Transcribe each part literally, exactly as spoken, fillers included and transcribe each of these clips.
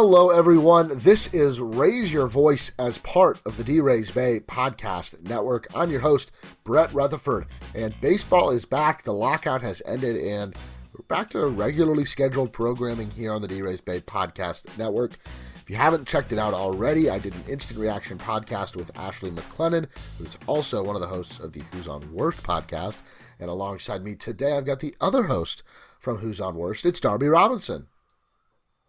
Hello, everyone. This is Raise Your Voice as part of the D-Rays Bay Podcast Network. I'm your host, Brett Rutherford, and baseball is back. The lockout has ended, and we're back to regularly scheduled programming here on the D-Rays Bay Podcast Network. If you haven't checked it out already, I did an instant reaction podcast with Ashley McLennan, who's also one of the hosts of the Who's on Worst podcast. And alongside me today, I've got the other host from Who's on Worst. It's Darby Robinson.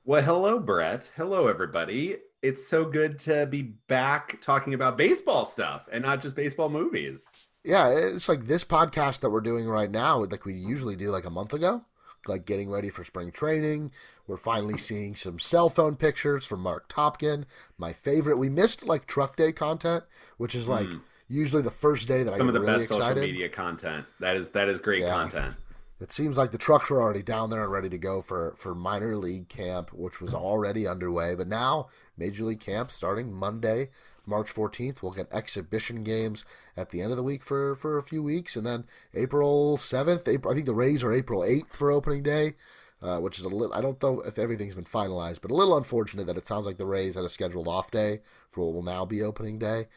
Well, hello, Brett. Hello, everybody. It's so good to be back talking about baseball stuff and not just baseball movies. Yeah, it's like this podcast that we're doing right now, like we usually do like a month ago, like getting ready for spring training. We're finally seeing some cell phone pictures from Mark Topkin, my favorite. We missed like truck day content, which is like mm. usually the first day that some I get really excited. Some of the best social media content. That is, that is great yeah. content. It seems like the trucks were already down there and ready to go for, for minor league camp, which was already underway. But now, major league camp starting Monday, March fourteenth. We'll get exhibition games at the end of the week for, for a few weeks. And then April seventh, April, I think the Rays are April eighth for opening day, uh, which is a little, I don't know if everything's been finalized, but a little unfortunate that it sounds like the Rays had a scheduled off day for what will now be opening day.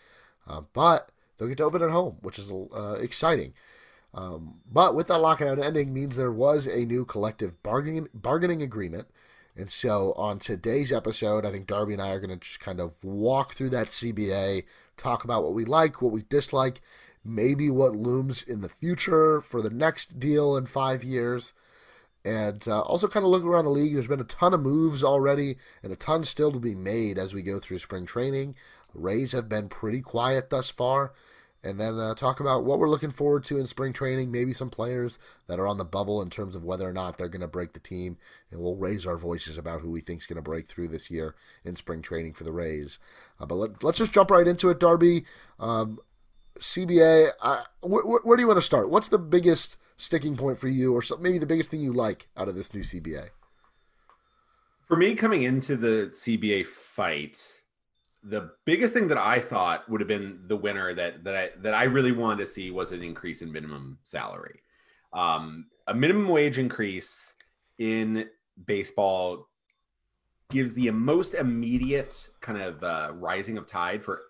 Uh, but they'll get to open at home, which is uh, exciting. Um, but with that lockout ending means there was a new collective bargaining bargaining agreement. And so on today's episode, I think Darby and I are going to just kind of walk through that C B A, talk about what we like, what we dislike, maybe what looms in the future for the next deal in five years. And uh, also kind of look around the league. There's been a ton of moves already and a ton still to be made as we go through spring training. The Rays have been pretty quiet thus far. And then uh, talk about what we're looking forward to in spring training, maybe some players that are on the bubble in terms of whether or not they're going to break the team. And we'll raise our voices about who we think is going to break through this year in spring training for the Rays. Uh, but let, let's just jump right into it, Darby. Um, C B A, uh, wh- wh- where do you want to start? What's the biggest sticking point for you, or so, maybe the biggest thing you like out of this new C B A? For me, coming into the C B A fight, the biggest thing that I thought would have been the winner that that I that I really wanted to see was an increase in minimum salary. Um, a minimum wage increase in baseball gives the most immediate kind of uh, rising of tide for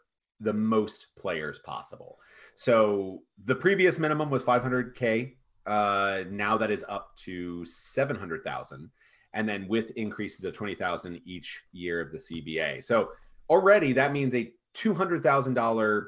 the most players possible. So the previous minimum was five hundred K. Uh, now that is up to seven hundred thousand, and then with increases of twenty thousand each year of the C B A. So already, that means a two hundred thousand dollars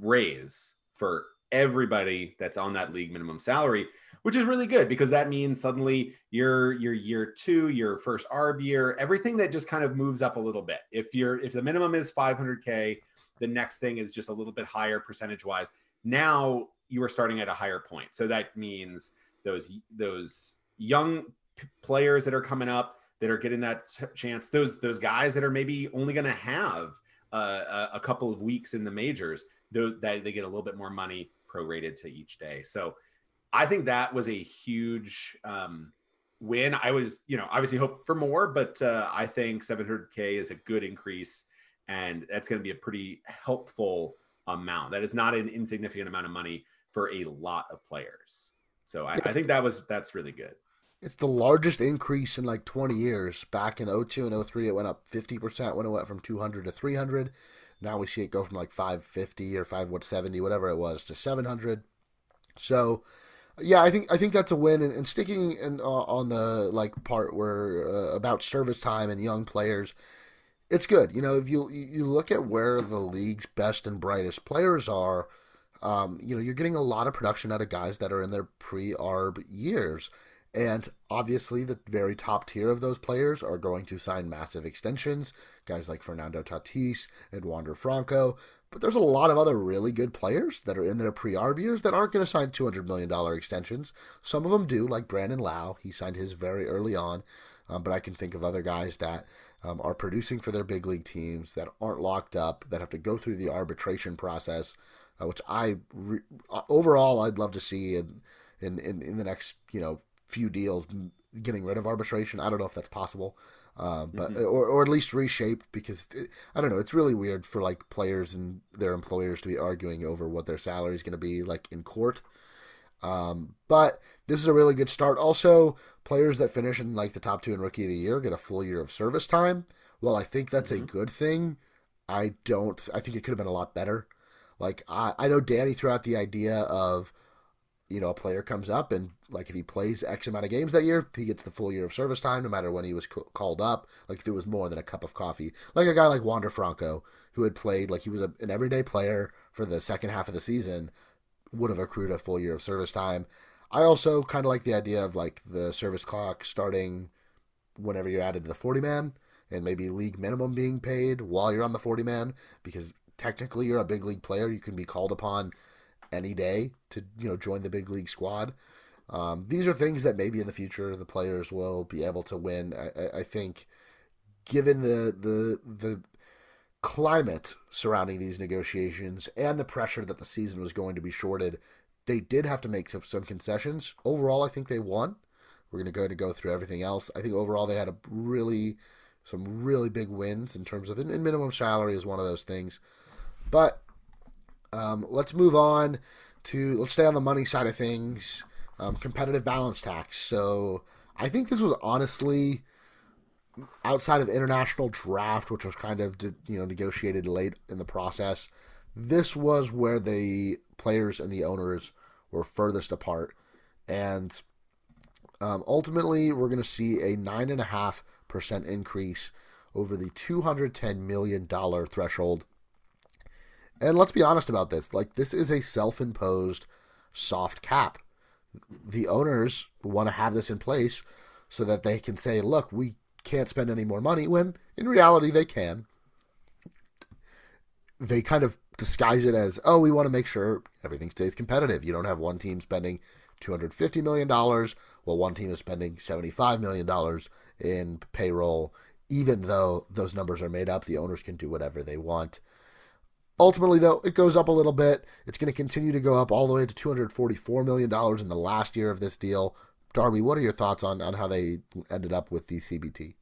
raise for everybody that's on that league minimum salary, which is really good because that means suddenly your your year two, your first A R B year, everything that just kind of moves up a little bit. If you're if the minimum is five hundred K, the next thing is just a little bit higher percentage wise. Now you are starting at a higher point, so that means those those young p- players that are coming up, that are getting that chance, those those guys that are maybe only going to have uh, a couple of weeks in the majors, though, that they get a little bit more money prorated to each day. So I think that was a huge um, win. I was, you know, obviously hope for more, but uh, I think seven hundred K is a good increase, and that's going to be a pretty helpful amount. That is not an insignificant amount of money for a lot of players. So I, I think that was that's really good. It's the largest increase in like twenty years. Back in oh two and oh three, it went up fifty percent when it went from two hundred to three hundred. Now we see it go from like five fifty or five seventy, whatever it was, to seven hundred. So, yeah, I think I think that's a win. And, and sticking in, uh, on the like part where uh, about service time and young players, it's good. You know, if you you look at where the league's best and brightest players are, um, you know, you're getting a lot of production out of guys that are in their pre-A R B years. And obviously, the very top tier of those players are going to sign massive extensions, guys like Fernando Tatís, Edwander Franco. But there's a lot of other really good players that are in their pre-A R B years that aren't going to sign two hundred million dollars extensions. Some of them do, like Brandon Lowe. He signed his very early on. Um, but I can think of other guys that um, are producing for their big league teams, that aren't locked up, that have to go through the arbitration process, uh, which I re- overall I'd love to see in, in, in, in the next, you know, few deals getting rid of arbitration. I don't know if that's possible, um, but mm-hmm. or, or at least reshaped, because it, I don't know. It's really weird for like players and their employers to be arguing over what their salary is going to be like in court. Um, but this is a really good start. Also, players that finish in like the top two in Rookie of the Year get a full year of service time, while I think that's mm-hmm. a good thing, I don't. I think it could have been a lot better. Like, I, I know Danny threw out the idea of, you know, a player comes up and, like, if he plays X amount of games that year, he gets the full year of service time no matter when he was c- called up. Like, if it was more than a cup of coffee. Like a guy like Wander Franco, who had played, like, he was a, an everyday player for the second half of the season, would have accrued a full year of service time. I also kind of like the idea of, like, the service clock starting whenever you're added to the forty-man and maybe league minimum being paid while you're on the forty-man, because technically you're a big league player. You can be called upon any day to, you know, join the big league squad. Um, these are things that maybe in the future the players will be able to win. I, I think given the, the, the climate surrounding these negotiations and the pressure that the season was going to be shorted, they did have to make some, some concessions. Overall, I think they won. We're going to go to go through everything else. I think overall they had a really, some really big wins in terms of, and minimum salary is one of those things. But Um, let's move on to, let's stay on the money side of things, um, competitive balance tax. So I think this was honestly, outside of international draft, which was kind of, you know, negotiated late in the process, this was where the players and the owners were furthest apart. And um, ultimately, we're going to see a nine point five percent increase over the two hundred ten million dollars threshold. And let's be honest about this. Like, this is a self-imposed soft cap. The owners want to have this in place so that they can say, look, we can't spend any more money, when in reality they can. They kind of disguise it as, oh, we want to make sure everything stays competitive. You don't have one team spending two hundred fifty million dollars while one team is spending seventy-five million dollars in payroll. Even though those numbers are made up, the owners can do whatever they want. Ultimately, though, it goes up a little bit. It's going to continue to go up all the way to two hundred forty-four million dollars in the last year of this deal. Darby, what are your thoughts on, on how they ended up with the C B T?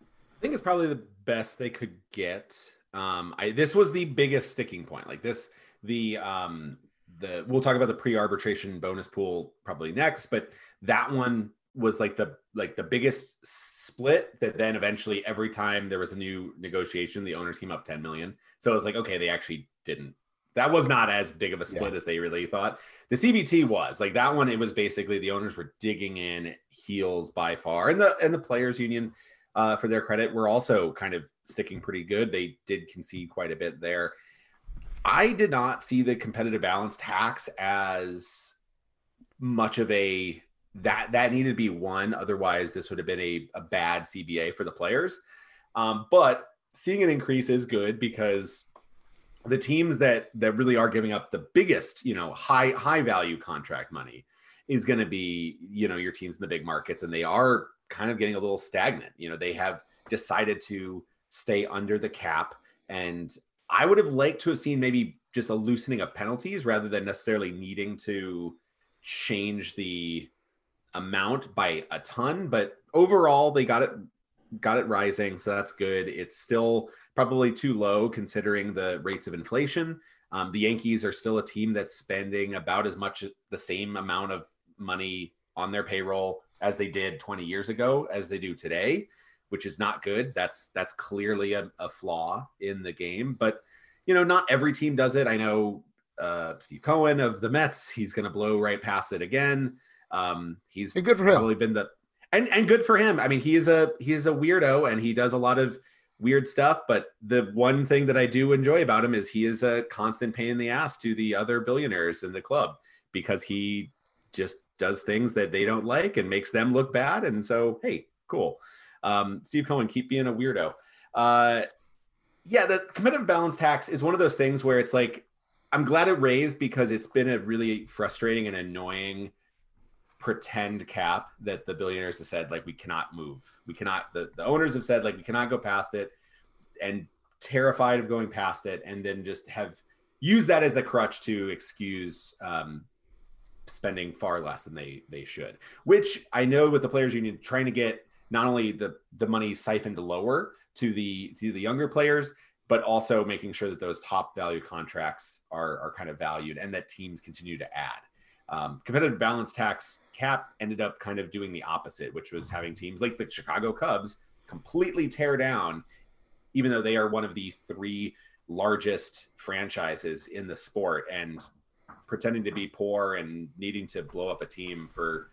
I think it's probably the best they could get. Um, I, this was the biggest sticking point. Like this, the um, the we'll talk about the pre-arbitration bonus pool probably next, but that one was like the like the biggest split, that then eventually every time there was a new negotiation, the owners came up ten million. So it was like, okay, they actually didn't. That was not as big of a split yeah. as they really thought. The C B T was like that one. It was basically the owners were digging in heels by far. And the, and the players union, uh, for their credit, were also kind of sticking pretty good. They did concede quite a bit there. I did not see the competitive balance tax as much of a, That that needed to be one. Otherwise, this would have been a, a bad C B A for the players. Um, but seeing an increase is good, because the teams that that really are giving up the biggest, you know, high high value contract money is going to be, you know, your teams in the big markets, and they are kind of getting a little stagnant. You know, they have decided to stay under the cap, and I would have liked to have seen maybe just a loosening of penalties rather than necessarily needing to change the amount by a ton, but overall they got it got it rising, so that's good. It's still probably too low considering the rates of inflation. Um, the Yankees are still a team that's spending about as much, the same amount of money on their payroll as they did twenty years ago as they do today, which is not good. That's that's clearly a, a flaw in the game, but you know, not every team does it. I know uh, Steve Cohen of the Mets, he's going to blow right past it again. Um, he's and good for probably him. been the, and, and good for him. I mean, he is a, he is a weirdo, and he does a lot of weird stuff, but the one thing that I do enjoy about him is he is a constant pain in the ass to the other billionaires in the club, because he just does things that they don't like and makes them look bad. And so, hey, cool. Um, Steve Cohen, keep being a weirdo. Uh, yeah, the competitive balance tax is one of those things where it's like, I'm glad it raised, because it's been a really frustrating and annoying pretend cap that the billionaires have said, like, we cannot move. We cannot, the, the owners have said, like, we cannot go past it, and terrified of going past it. And then just have used that as a crutch to excuse um, spending far less than they, they should, which I know with the players union trying to get not only the, the money siphoned lower to the, to the younger players, but also making sure that those top value contracts are, are kind of valued, and that teams continue to add. Um, competitive balance tax cap ended up kind of doing the opposite, which was having teams like the Chicago Cubs completely tear down, even though they are one of the three largest franchises in the sport, and pretending to be poor and needing to blow up a team for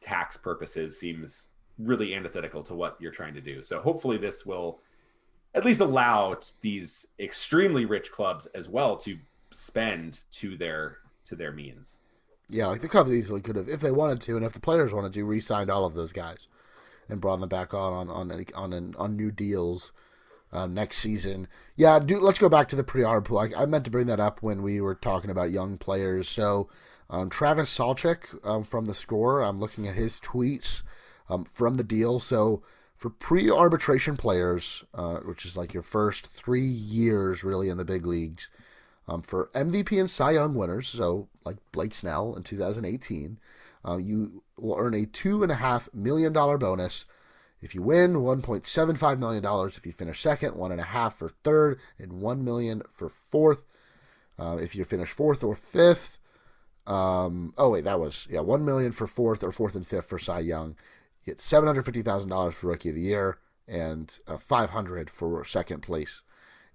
tax purposes seems really antithetical to what you're trying to do. So hopefully this will at least allow these extremely rich clubs as well to spend to their to their means. Yeah, like the Cubs easily could have, if they wanted to, and if the players wanted to, re-signed all of those guys and brought them back on on on on, on, on new deals um, next season. Yeah, dude, let's go back to the pre-arb pool. I, I meant to bring that up when we were talking about young players. So um, Travis Salchick um, from The Score, I'm looking at his tweets um, from the deal. So for pre-arbitration players, uh, which is like your first three years really in the big leagues, um, for M V P and Cy Young winners, so like Blake Snell in two thousand eighteen, uh, you will earn a two point five million dollars bonus if you win, one point seven five million dollars if you finish second, one point five million dollars for third, and one million dollars for fourth. Uh, if you finish fourth or fifth, um, oh wait, that was, yeah, one million dollars for fourth or fourth and fifth for Cy Young. Get seven hundred fifty thousand dollars for Rookie of the Year and uh, five hundred dollars for second place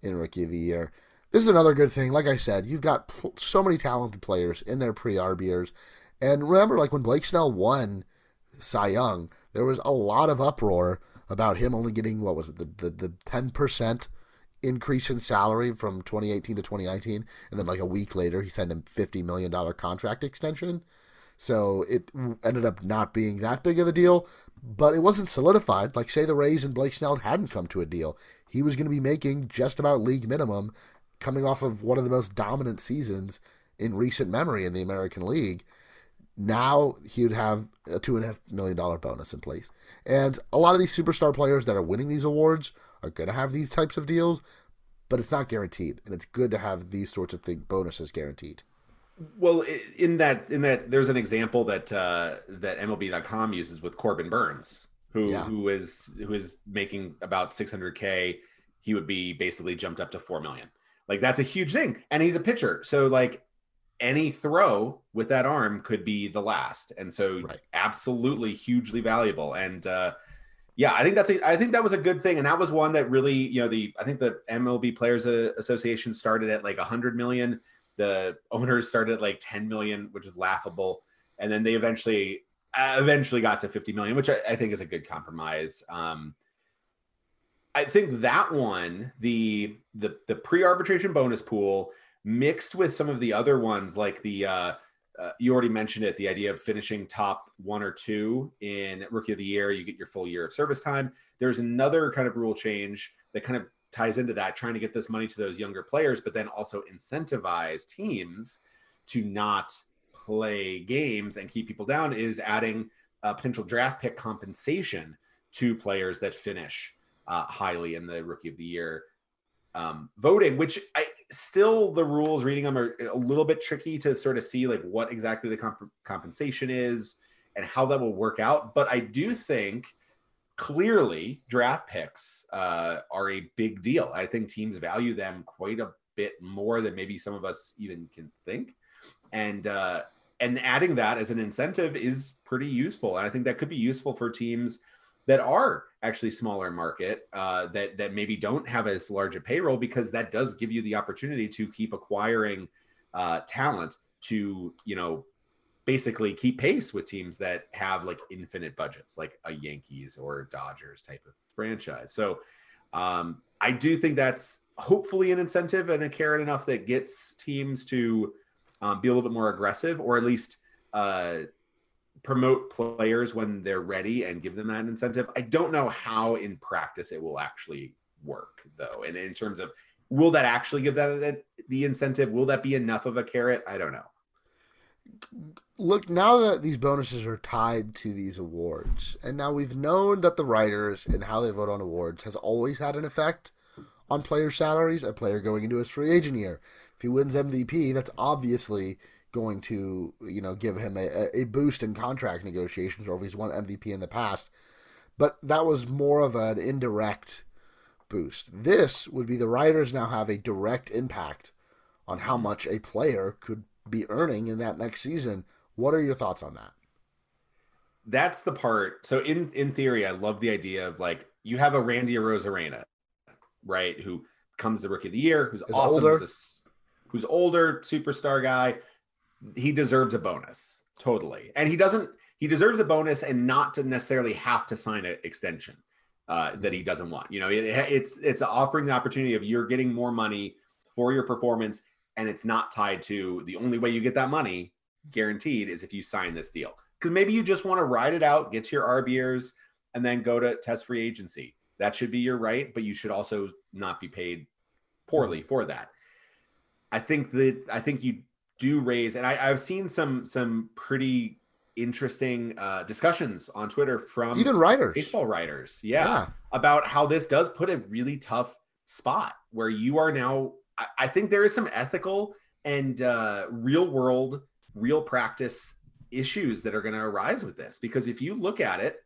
in Rookie of the Year. This is another good thing. Like I said, you've got pl- so many talented players in their pre-arb years. And remember, like when Blake Snell won Cy Young, there was a lot of uproar about him only getting, what was it, the the, the ten percent increase in salary from twenty eighteen to twenty nineteen. And then like a week later, he sent him fifty million dollars contract extension. So it ended up not being that big of a deal, but it wasn't solidified. Like, say the Rays and Blake Snell hadn't come to a deal. He was going to be making just about league minimum, coming off of one of the most dominant seasons in recent memory in the American League. Now he would have a two point five million dollars bonus in place. And a lot of these superstar players that are winning these awards are going to have these types of deals, but it's not guaranteed, and it's good to have these sorts of things, bonuses guaranteed. Well, in that, in that, there's an example that uh, that M L B dot com uses with Corbin Burnes, who yeah. who is who is making about six hundred K. He would be basically jumped up to four million. Like, that's a huge thing, and he's a pitcher, so like any throw with that arm could be the last, and so right. absolutely hugely valuable. And uh, yeah, I think that's a, I think that was a good thing, and that was one that really, you know, the I think the M L B Players Association started at like one hundred million. The owners started at like ten million, which is laughable. And then they eventually, uh, eventually got to fifty million, which I, I think is a good compromise. Um, I think that one, the, the, the pre-arbitration bonus pool mixed with some of the other ones, like the, uh, uh, you already mentioned it, the idea of finishing top one or two in Rookie of the Year, you get your full year of service time. There's another kind of rule change that kind of ties into that, trying to get this money to those younger players, but then also incentivize teams to not play games and keep people down, is adding a potential draft pick compensation to players that finish uh, highly in the Rookie of the Year um, voting, which I still, the rules, reading them, are a little bit tricky to sort of see like what exactly the comp- compensation is and how that will work out. But I do think clearly, draft picks uh, are a big deal. I think teams value them quite a bit more than maybe some of us even can think. And uh, and adding that as an incentive is pretty useful. And I think that could be useful for teams that are actually smaller market, uh, that, that maybe don't have as large a payroll, because that does give you the opportunity to keep acquiring uh, talent to, you know, basically keep pace with teams that have like infinite budgets, like a Yankees or Dodgers type of franchise. So um, I do think that's hopefully an incentive and a carrot enough that gets teams to um, be a little bit more aggressive, or at least uh, promote players when they're ready and give them that incentive. I don't know how in practice it will actually work though. And in terms of, will that actually give that the incentive? Will that be enough of a carrot? I don't know. Look, now that these bonuses are tied to these awards, and now we've known that the writers and how they vote on awards has always had an effect on player salaries, a player going into his free agent year. If he wins M V P, that's obviously going to, you know, give him a, a boost in contract negotiations, or if he's won M V P in the past. But that was more of an indirect boost. This would be the writers now have a direct impact on how much a player could be earning in that next season. What are your thoughts on that? That's the part. So in in theory, I love the idea of like you have a Randy Arozarena, right, who comes the Rookie of the Year, who's Is awesome, older. Who's, a, who's older, superstar guy. He deserves a bonus, totally. And he doesn't, he deserves a bonus and not to necessarily have to sign an extension uh, that he doesn't want. You know, it, it's it's offering the opportunity of you're getting more money for your performance, and it's not tied to the only way you get that money guaranteed is if you sign this deal. Because maybe you just want to ride it out, get your R B Rs, and then go to test free agency. That should be your right, but you should also not be paid poorly for that. I think that I think you do raise, and I, I've seen some some pretty interesting uh, discussions on Twitter from even writers, baseball writers, yeah, yeah, about how this does put a really tough spot where you are now. I, I think there is some ethical and uh, real world, real practice issues that are going to arise with this, because if you look at it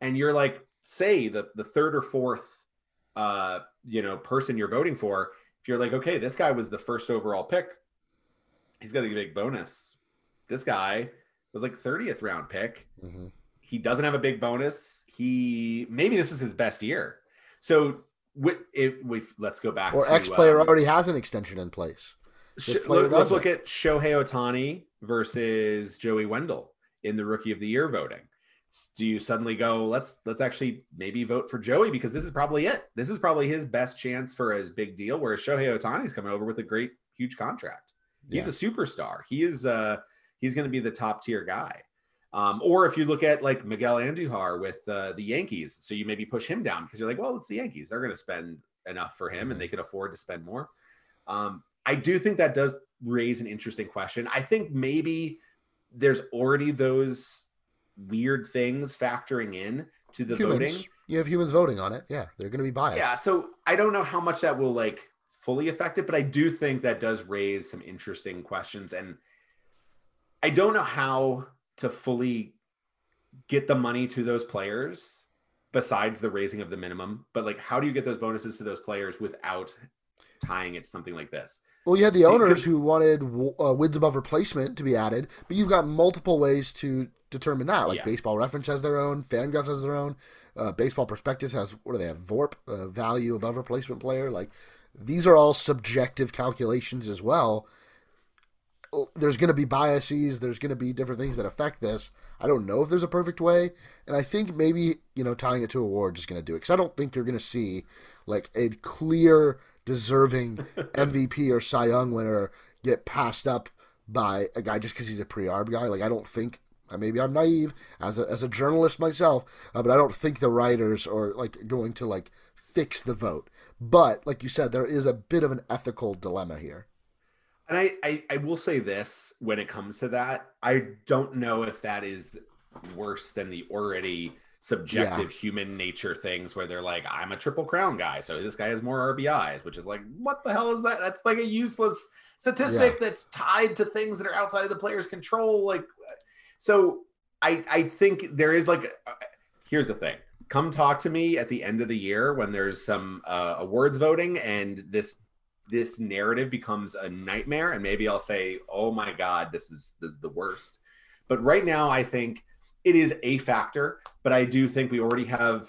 and you're like, say the the third or fourth, uh, you know, person you're voting for, if you're like, okay, this guy was the first overall pick, he's got a big bonus. This guy was like thirtieth round pick. Mm-hmm. He doesn't have a big bonus. He maybe this was his best year. So with it, we let's go back. Or to, X player uh, already has an extension in place. Sh- look, let's look at Shohei Ohtani versus Joey Wendell in the Rookie of the Year voting. Do you suddenly go, let's let's actually maybe vote for Joey because this is probably it. This is probably his best chance for his big deal. Whereas Shohei Ohtani's coming over with a great huge contract. He's yeah. a superstar. He is. Uh, He's going to be the top tier guy. Um, or if you look at like Miguel Andujar with uh, the Yankees, so you maybe push him down because you're like, well, it's the Yankees. They're going to spend enough for him mm-hmm. and they can afford to spend more. Um, I do think that does raise an interesting question. I think maybe there's already those weird things factoring in to the humans. voting. You have humans voting on it. Yeah. They're going to be biased. Yeah. So I don't know how much that will like fully affect it, but I do think that does raise some interesting questions. And I don't know how to fully get the money to those players besides the raising of the minimum, but like, how do you get those bonuses to those players without tying it to something like this? Well, you had the owners who wanted uh, wins above replacement to be added, but you've got multiple ways to determine that. Like yeah. Baseball Reference has their own, FanGraphs has their own, uh, Baseball Prospectus has, what do they have? V O R P, uh, value above replacement player. Like these are all subjective calculations as well. There's going to be biases. There's going to be different things that affect this. I don't know if there's a perfect way. And I think maybe, you know, tying it to awards is going to do it. Because I don't think you're going to see, like, a clear, deserving M V P or Cy Young winner get passed up by a guy just because he's a pre-arb guy. Like, I don't think, maybe I'm naive as a, as a journalist myself, uh, but I don't think the writers are, like, going to, like, fix the vote. But, like you said, there is a bit of an ethical dilemma here. And I, I, I will say this when it comes to that, I don't know if that is worse than the already subjective yeah. human nature things where they're like, I'm a triple crown guy, so this guy has more R B Is, which is like, what the hell is that? That's like a useless statistic yeah. that's tied to things that are outside of the player's control. Like, so I, I think there is like, here's the thing. Come talk to me at the end of the year when there's some uh, awards voting and this this narrative becomes a nightmare. And maybe I'll say, oh my God, this is, this is the worst. But right now I think it is a factor, but I do think we already have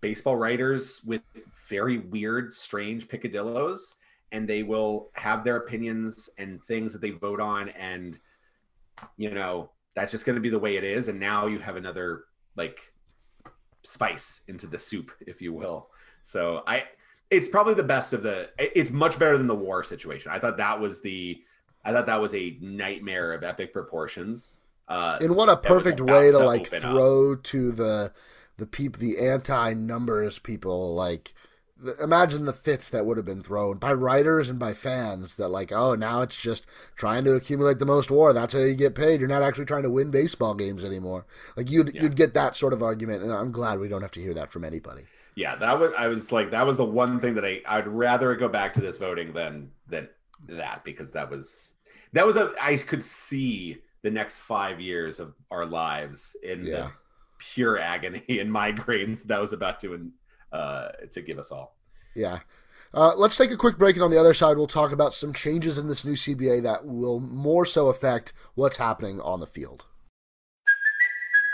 baseball writers with very weird, strange picadillos, and they will have their opinions and things that they vote on. And, you know, that's just going to be the way it is. And now you have another like spice into the soup, if you will. So I, It's probably the best of the, it's much better than the war situation. I thought that was the, I thought that was a nightmare of epic proportions. Uh, and what a perfect way to, to like throw up. to the, the peep, the anti-numbers people, like the, imagine the fits that would have been thrown by writers and by fans that like, oh, now it's just trying to accumulate the most war. That's how you get paid. You're not actually trying to win baseball games anymore. Like you'd, yeah. you'd get that sort of argument. And I'm glad we don't have to hear that from anybody. Yeah, that was, I was like, that was the one thing that I, I'd rather go back to this voting than, than that, because that was, that was a, I could see the next five years of our lives in yeah. the pure agony and migraines that was about to, uh, to give us all. Yeah. Uh, let's take a quick break, and on the other side, we'll talk about some changes in this new C B A that will more so affect what's happening on the field.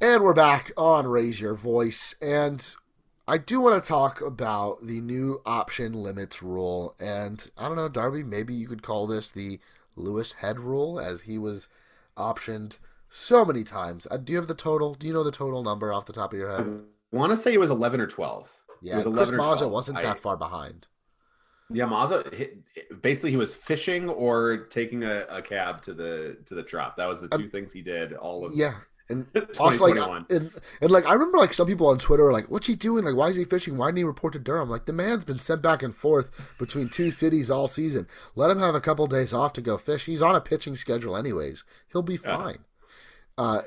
And we're back on Raise Your Voice, and I do want to talk about the new option limits rule, and I don't know, Darby, maybe you could call this the Lewis Head rule, as he was optioned so many times. Uh, do you have the total? Do you know the total number off the top of your head? I want to say it was eleven or twelve. Yeah, it was Chris Mazza wasn't I, that far behind. Yeah, Mazza, basically he was fishing or taking a, a cab to the to the drop. That was the two um, things he did all of yeah. And also, like, and, and like, I remember, like, some people on Twitter are like, "What's he doing? Like, why is he fishing? Why didn't he report to Durham?" Like, the man's been sent back and forth between two cities all season. Let him have a couple days off to go fish. He's on a pitching schedule, anyways. He'll be fine. Uh,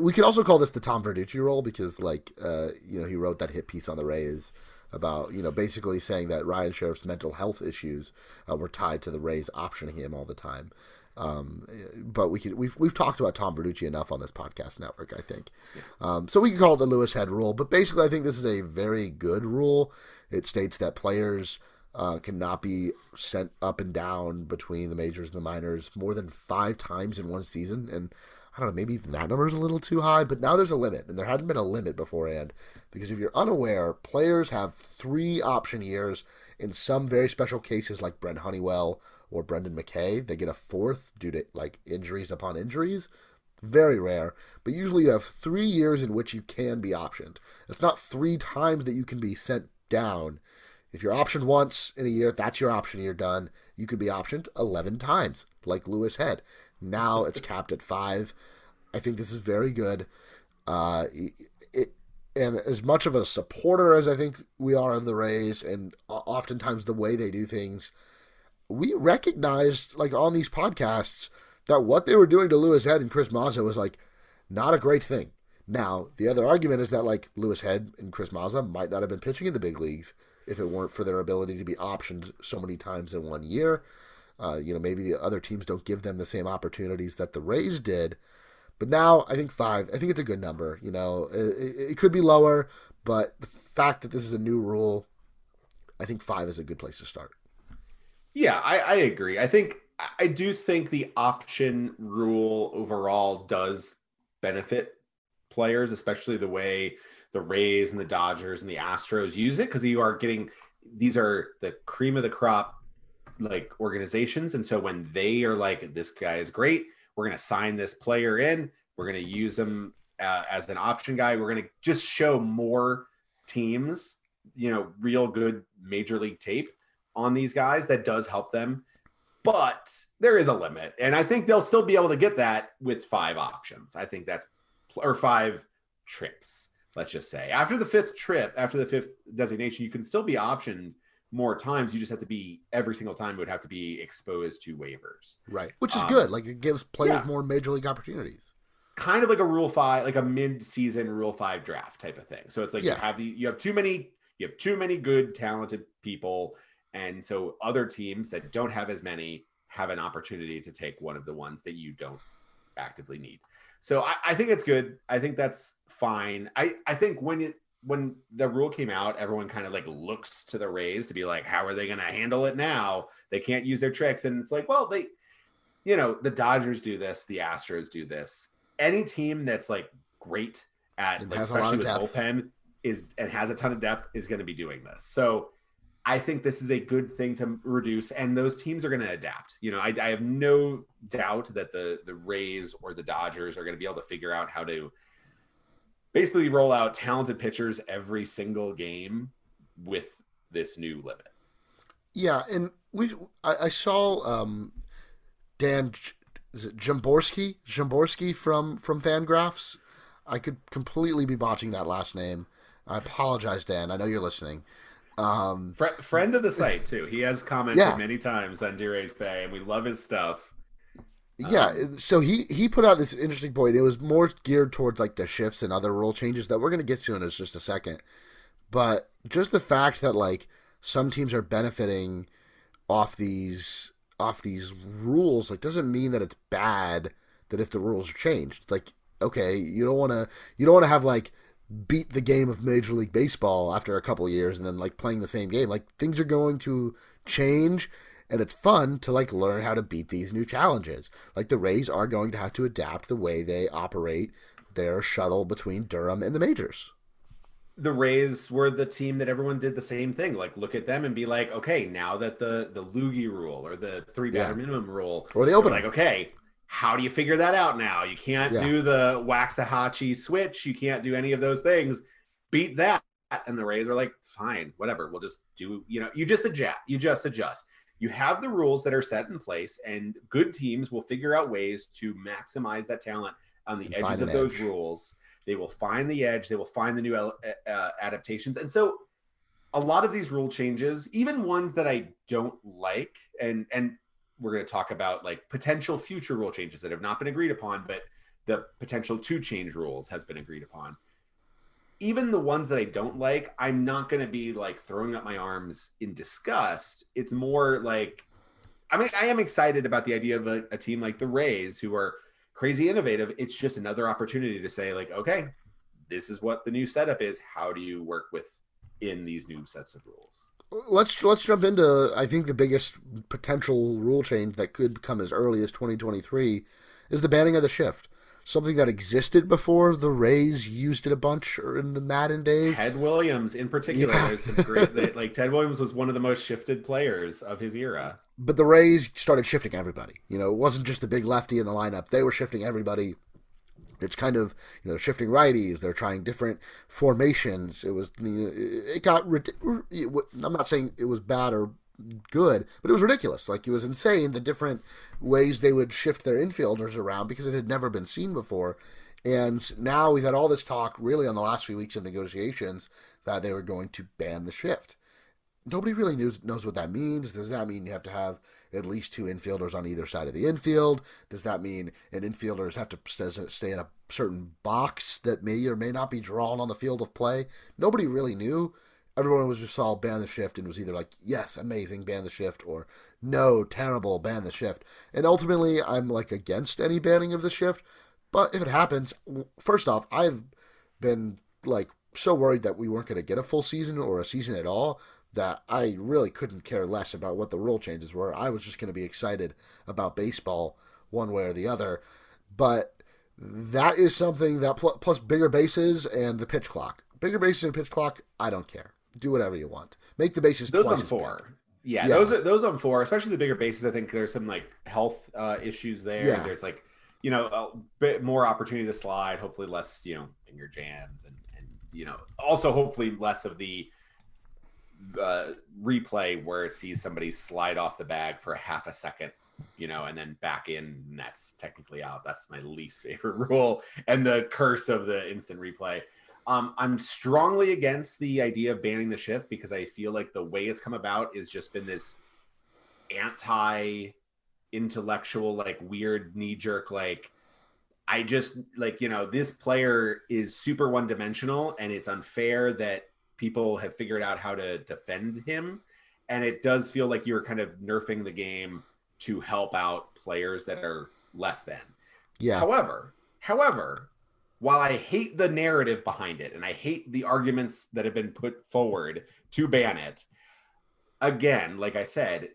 we could also call this the Tom Verducci role because, like, uh, you know, he wrote that hit piece on the Rays about, you know, basically saying that Ryan Sheriff's mental health issues uh, were tied to the Rays optioning him all the time. Um, but we could, we've, we've talked about Tom Verducci enough on this podcast network, I think. Yeah. Um, so we can call it the Lewis Head rule, but basically I think this is a very good rule. It states that players, uh, cannot be sent up and down between the majors and the minors more than five times in one season. And I don't know, maybe even that number is a little too high, but now there's a limit, and there hadn't been a limit beforehand because if you're unaware, players have three option years in some very special cases like Brent Honeywell or Brendan McKay. They get a fourth due to, like, injuries upon injuries. Very rare. But usually you have three years in which you can be optioned. It's not three times that you can be sent down. If you're optioned once in a year, that's your option year done. You could be optioned eleven times, like Lewis Head. Now it's capped at five. I think this is very good. Uh, it, and as much of a supporter as I think we are of the Rays, and oftentimes the way they do things, we recognized, like, on these podcasts that what they were doing to Lewis Head and Chris Mazza was, like, not a great thing. Now, the other argument is that, like, Lewis Head and Chris Mazza might not have been pitching in the big leagues if it weren't for their ability to be optioned so many times in one year. Uh, you know, maybe the other teams don't give them the same opportunities that the Rays did. But now, I think five, I think it's a good number. You know, it, it could be lower, but the fact that this is a new rule, I think five is a good place to start. Yeah, I, I agree. I think I do think the option rule overall does benefit players, especially the way the Rays and the Dodgers and the Astros use it, because you are getting, these are the cream of the crop, like, organizations. And so when they are like, this guy is great, we're going to sign this player in, we're going to use him uh, as an option guy, we're going to just show more teams, you know, real good major league tape on these guys, that does help them. But there is a limit, and I think they'll still be able to get that with five options. I think that's, or five trips, let's just say. After the fifth trip, after the fifth designation, you can still be optioned more times. You just have to be, every single time would have to be exposed to waivers, right? Which is um, good. Like, it gives players yeah. more major league opportunities, kind of like a rule five, like a mid-season rule five draft type of thing. So it's like, yeah. you have the you have too many you have too many good, talented people. And so other teams that don't have as many have an opportunity to take one of the ones that you don't actively need. So I, I think it's good. I think that's fine. I, I think when it, when the rule came out, everyone kind of, like, looks to the Rays to be like, how are they going to handle it now? They can't use their tricks. And it's like, well, they, you know, the Dodgers do this, the Astros do this. Any team that's, like, great at, like, especially with bullpen is, and has a ton of depth, is going to be doing this. So I think this is a good thing to reduce, and those teams are going to adapt. You know, I, I have no doubt that the the Rays or the Dodgers are going to be able to figure out how to basically roll out talented pitchers every single game with this new limit. Yeah, and we I, I saw um, Dan is it Jamborski Jamborski from from FanGraphs. I could completely be botching that last name. I apologize, Dan. I know you're listening. Um, Fr- friend of the site too. He has commented yeah. many times on D-Rays Bay, and we love his stuff. Yeah, um, so he, he put out this interesting point. It was more geared towards like the shifts and other rule changes that we're going to get to in just a second. But just the fact that like some teams are benefiting off these off these rules like doesn't mean that it's bad that if the rules are changed. Like, okay, you don't want to you don't want to have like beat the game of Major League Baseball after a couple of years and then like playing the same game. Like things are going to change. And it's fun to, like, learn how to beat these new challenges. Like, the Rays are going to have to adapt the way they operate their shuttle between Durham and the majors. The Rays were the team that everyone did the same thing. Like, look at them and be like, okay, now that the, the loogie rule or the three-batter yeah. minimum rule. Or the opener. Like, okay, how do you figure that out now? You can't yeah. do the Waxahachie switch. You can't do any of those things. Beat that. And the Rays are like, fine, whatever. We'll just do, you know, you just adjust. You just adjust. You have the rules that are set in place, and good teams will figure out ways to maximize that talent on the edges of those rules. They will find the edge. They will find the new uh, adaptations. And so a lot of these rule changes, even ones that I don't like, and, and we're going to talk about like potential future rule changes that have not been agreed upon, but the potential to change rules has been agreed upon. Even the ones that I don't like, I'm not going to be like throwing up my arms in disgust. It's more like, I mean, I am excited about the idea of a, a team like the Rays who are crazy innovative. It's just another opportunity to say like, okay, this is what the new setup is. How do you work with in these new sets of rules? Let's, let's jump into, I think the biggest potential rule change that could come as early as twenty twenty-three is the banning of the shift. Something that existed before. The Rays used it a bunch in the Madden days. Ted Williams in particular. Yeah. There's some great, like Ted Williams was one of the most shifted players of his era. But the Rays started shifting everybody. You know, it wasn't just the big lefty in the lineup. They were shifting everybody. It's kind of, you know, shifting righties. They're trying different formations. It was, it got, I'm not saying it was bad or good, but it was ridiculous. Like, it was insane the different ways they would shift their infielders around because it had never been seen before. And now we've had all this talk really on the last few weeks of negotiations that they were going to ban the shift. Nobody really knows, knows what that means. Does that mean you have to have at least two infielders on either side of the infield? Does that mean an infielders have to stay in a certain box that may or may not be drawn on the field of play? Nobody really knew. Everyone was just all ban the shift and was either like, yes, amazing, ban the shift, or no, terrible, ban the shift. And ultimately, I'm like against any banning of the shift. But if it happens, first off, I've been like so worried that we weren't going to get a full season or a season at all that I really couldn't care less about what the rule changes were. I was just going to be excited about baseball one way or the other. But that is something that plus bigger bases and the pitch clock. Bigger bases and pitch clock, I don't care. Do whatever you want. Make the bases those twice on four. Yeah, yeah, those are, those on four, especially the bigger bases. I think there's some like health uh, issues there. Yeah. There's like, you know, a bit more opportunity to slide. Hopefully less, you know, finger jams and and you know, also hopefully less of the uh, replay where it sees somebody slide off the bag for a half a second, you know, and then back in. And that's technically out. That's my least favorite rule and the curse of the instant replay. Um, I'm strongly against the idea of banning the shift because I feel like the way it's come about is just been this anti-intellectual, like weird knee-jerk, like I just like, you know, this player is super one-dimensional and it's unfair that people have figured out how to defend him. And it does feel like you're kind of nerfing the game to help out players that are less than. Yeah. However, however... while I hate the narrative behind it and I hate the arguments that have been put forward to ban it, again, like I said,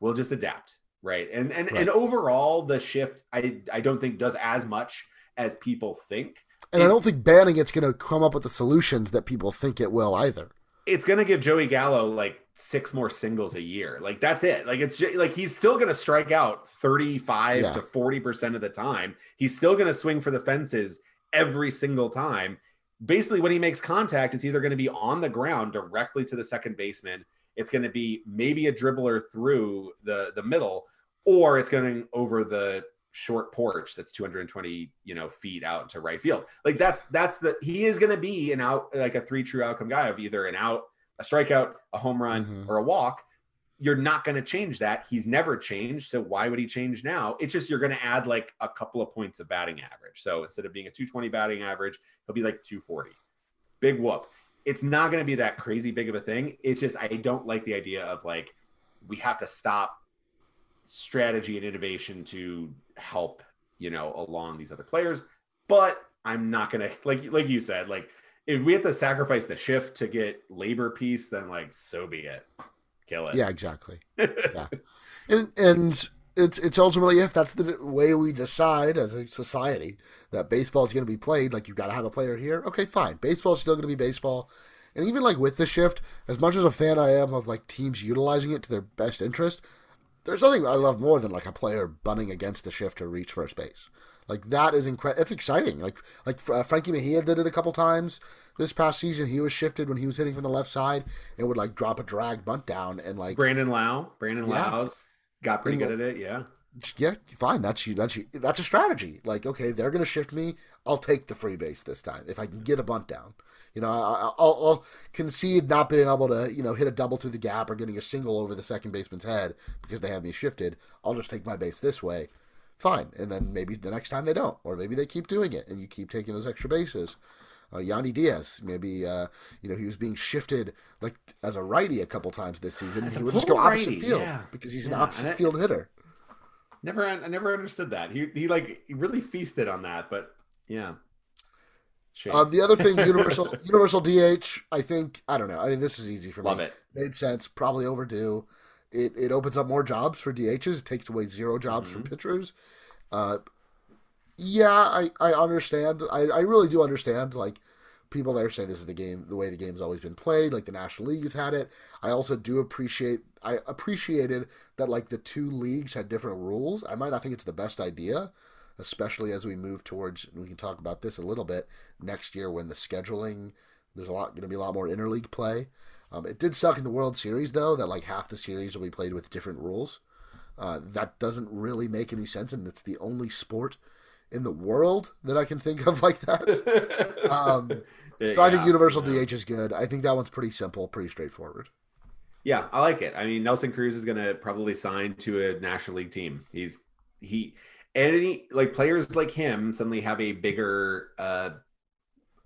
we'll just adapt, right? And and, right. and overall, the shift, I I don't think does as much as people think. And it, I don't think banning it's going to come up with the solutions that people think it will either. It's going to give Joey Gallo like six more singles a year. Like that's it. Like it's just, like he's still going to strike out thirty-five yeah. to forty percent of the time. He's still going to swing for the fences every single time. Basically, when he makes contact, it's either going to be on the ground directly to the second baseman. It's going to be maybe a dribbler through the the middle, or it's going over the short porch that's two hundred twenty you know feet out to right field. Like that's that's the he is going to be an out, like a three true outcome guy of either an out, a strikeout, a home run, mm-hmm. or a walk. you're not going to change that. He's never changed. So why would he change now? It's just, you're going to add like a couple of points of batting average. So instead of being a two twenty batting average, he'll be like two forty. Big whoop. It's not going to be that crazy big of a thing. It's just, I don't like the idea of like, we have to stop strategy and innovation to help, you know, along these other players. But I'm not going to, like, like you said, like if we have to sacrifice the shift to get labor peace, then like, so be it. Kill it. Yeah, exactly. Yeah. And, and it's, it's ultimately, if that's the way we decide as a society that baseball is going to be played, like you've got to have a player here. Okay, fine. Baseball is still going to be baseball. And even like with the shift, as much as a fan I am of like teams utilizing it to their best interest, there's nothing I love more than like a player bunting against the shift to reach first base. Like that is incredible. It's exciting. Like, like uh, Frankie Mejia did it a couple times this past season. He was shifted when he was hitting from the left side and would like drop a drag bunt down and like Brandon Lowe. Brandon yeah. Lowe's got pretty and, good at it. Yeah. Yeah. Fine. That's you. That's you. That's a strategy. Like, okay, they're going to shift me. I'll take the free base this time if I can get a bunt down. You know, I'll, I'll concede not being able to, you know, hit a double through the gap or getting a single over the second baseman's head because they have me shifted. I'll just take my base this way. Fine. And then maybe the next time they don't, or maybe they keep doing it and you keep taking those extra bases. Uh, Yandy Diaz, maybe, uh, you know, he was being shifted like as a righty a couple times this season. As he would just go opposite righty, field yeah. because he's yeah. an opposite I, field hitter. Never, I never understood that. He, he like really feasted on that, but yeah. Uh, the other thing, universal universal D H, I think, I don't know. I mean, this is easy for Love me. Love it. Made sense. Probably overdue. It it opens up more jobs for D Hs. It takes away zero jobs mm-hmm. from pitchers. Uh, yeah, I, I understand. I, I really do understand, like, people that are saying this is the game, the way the game's always been played, like the National League has had it. I also do appreciate, I appreciated that, like, the two leagues had different rules. I might not think it's the best idea, especially as we move towards, and we can talk about this a little bit, next year when the scheduling, there's a lot going to be a lot more interleague play. Um, it did suck in the World Series, though, that like half the series will be played with different rules. Uh, that doesn't really make any sense, and it's the only sport in the world that I can think of like that. Um, so I think yeah, Universal yeah. D H is good. I think that one's pretty simple, pretty straightforward. Yeah, I like it. I mean, Nelson Cruz is going to probably sign to a National League team. He's – he. And any like players like him suddenly have a bigger, uh,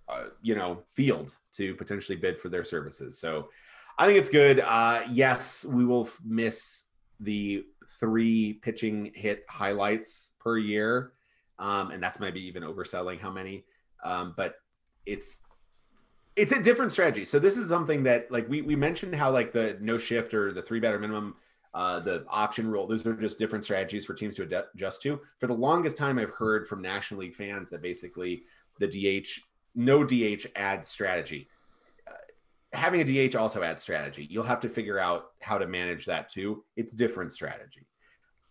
uh, you know, field to potentially bid for their services. So I think it's good. Uh, yes, we will miss the three pitching hit highlights per year. Um, and that's maybe even overselling how many, um, but it's, it's a different strategy. So this is something that like we, we mentioned how like the no shift or the three batter minimum, Uh, the option rule, those are just different strategies for teams to ad- adjust to. For the longest time, I've heard from National League fans that basically the D H, no D H adds strategy. Uh, having a D H also adds strategy. You'll have to figure out how to manage that too. It's different strategy.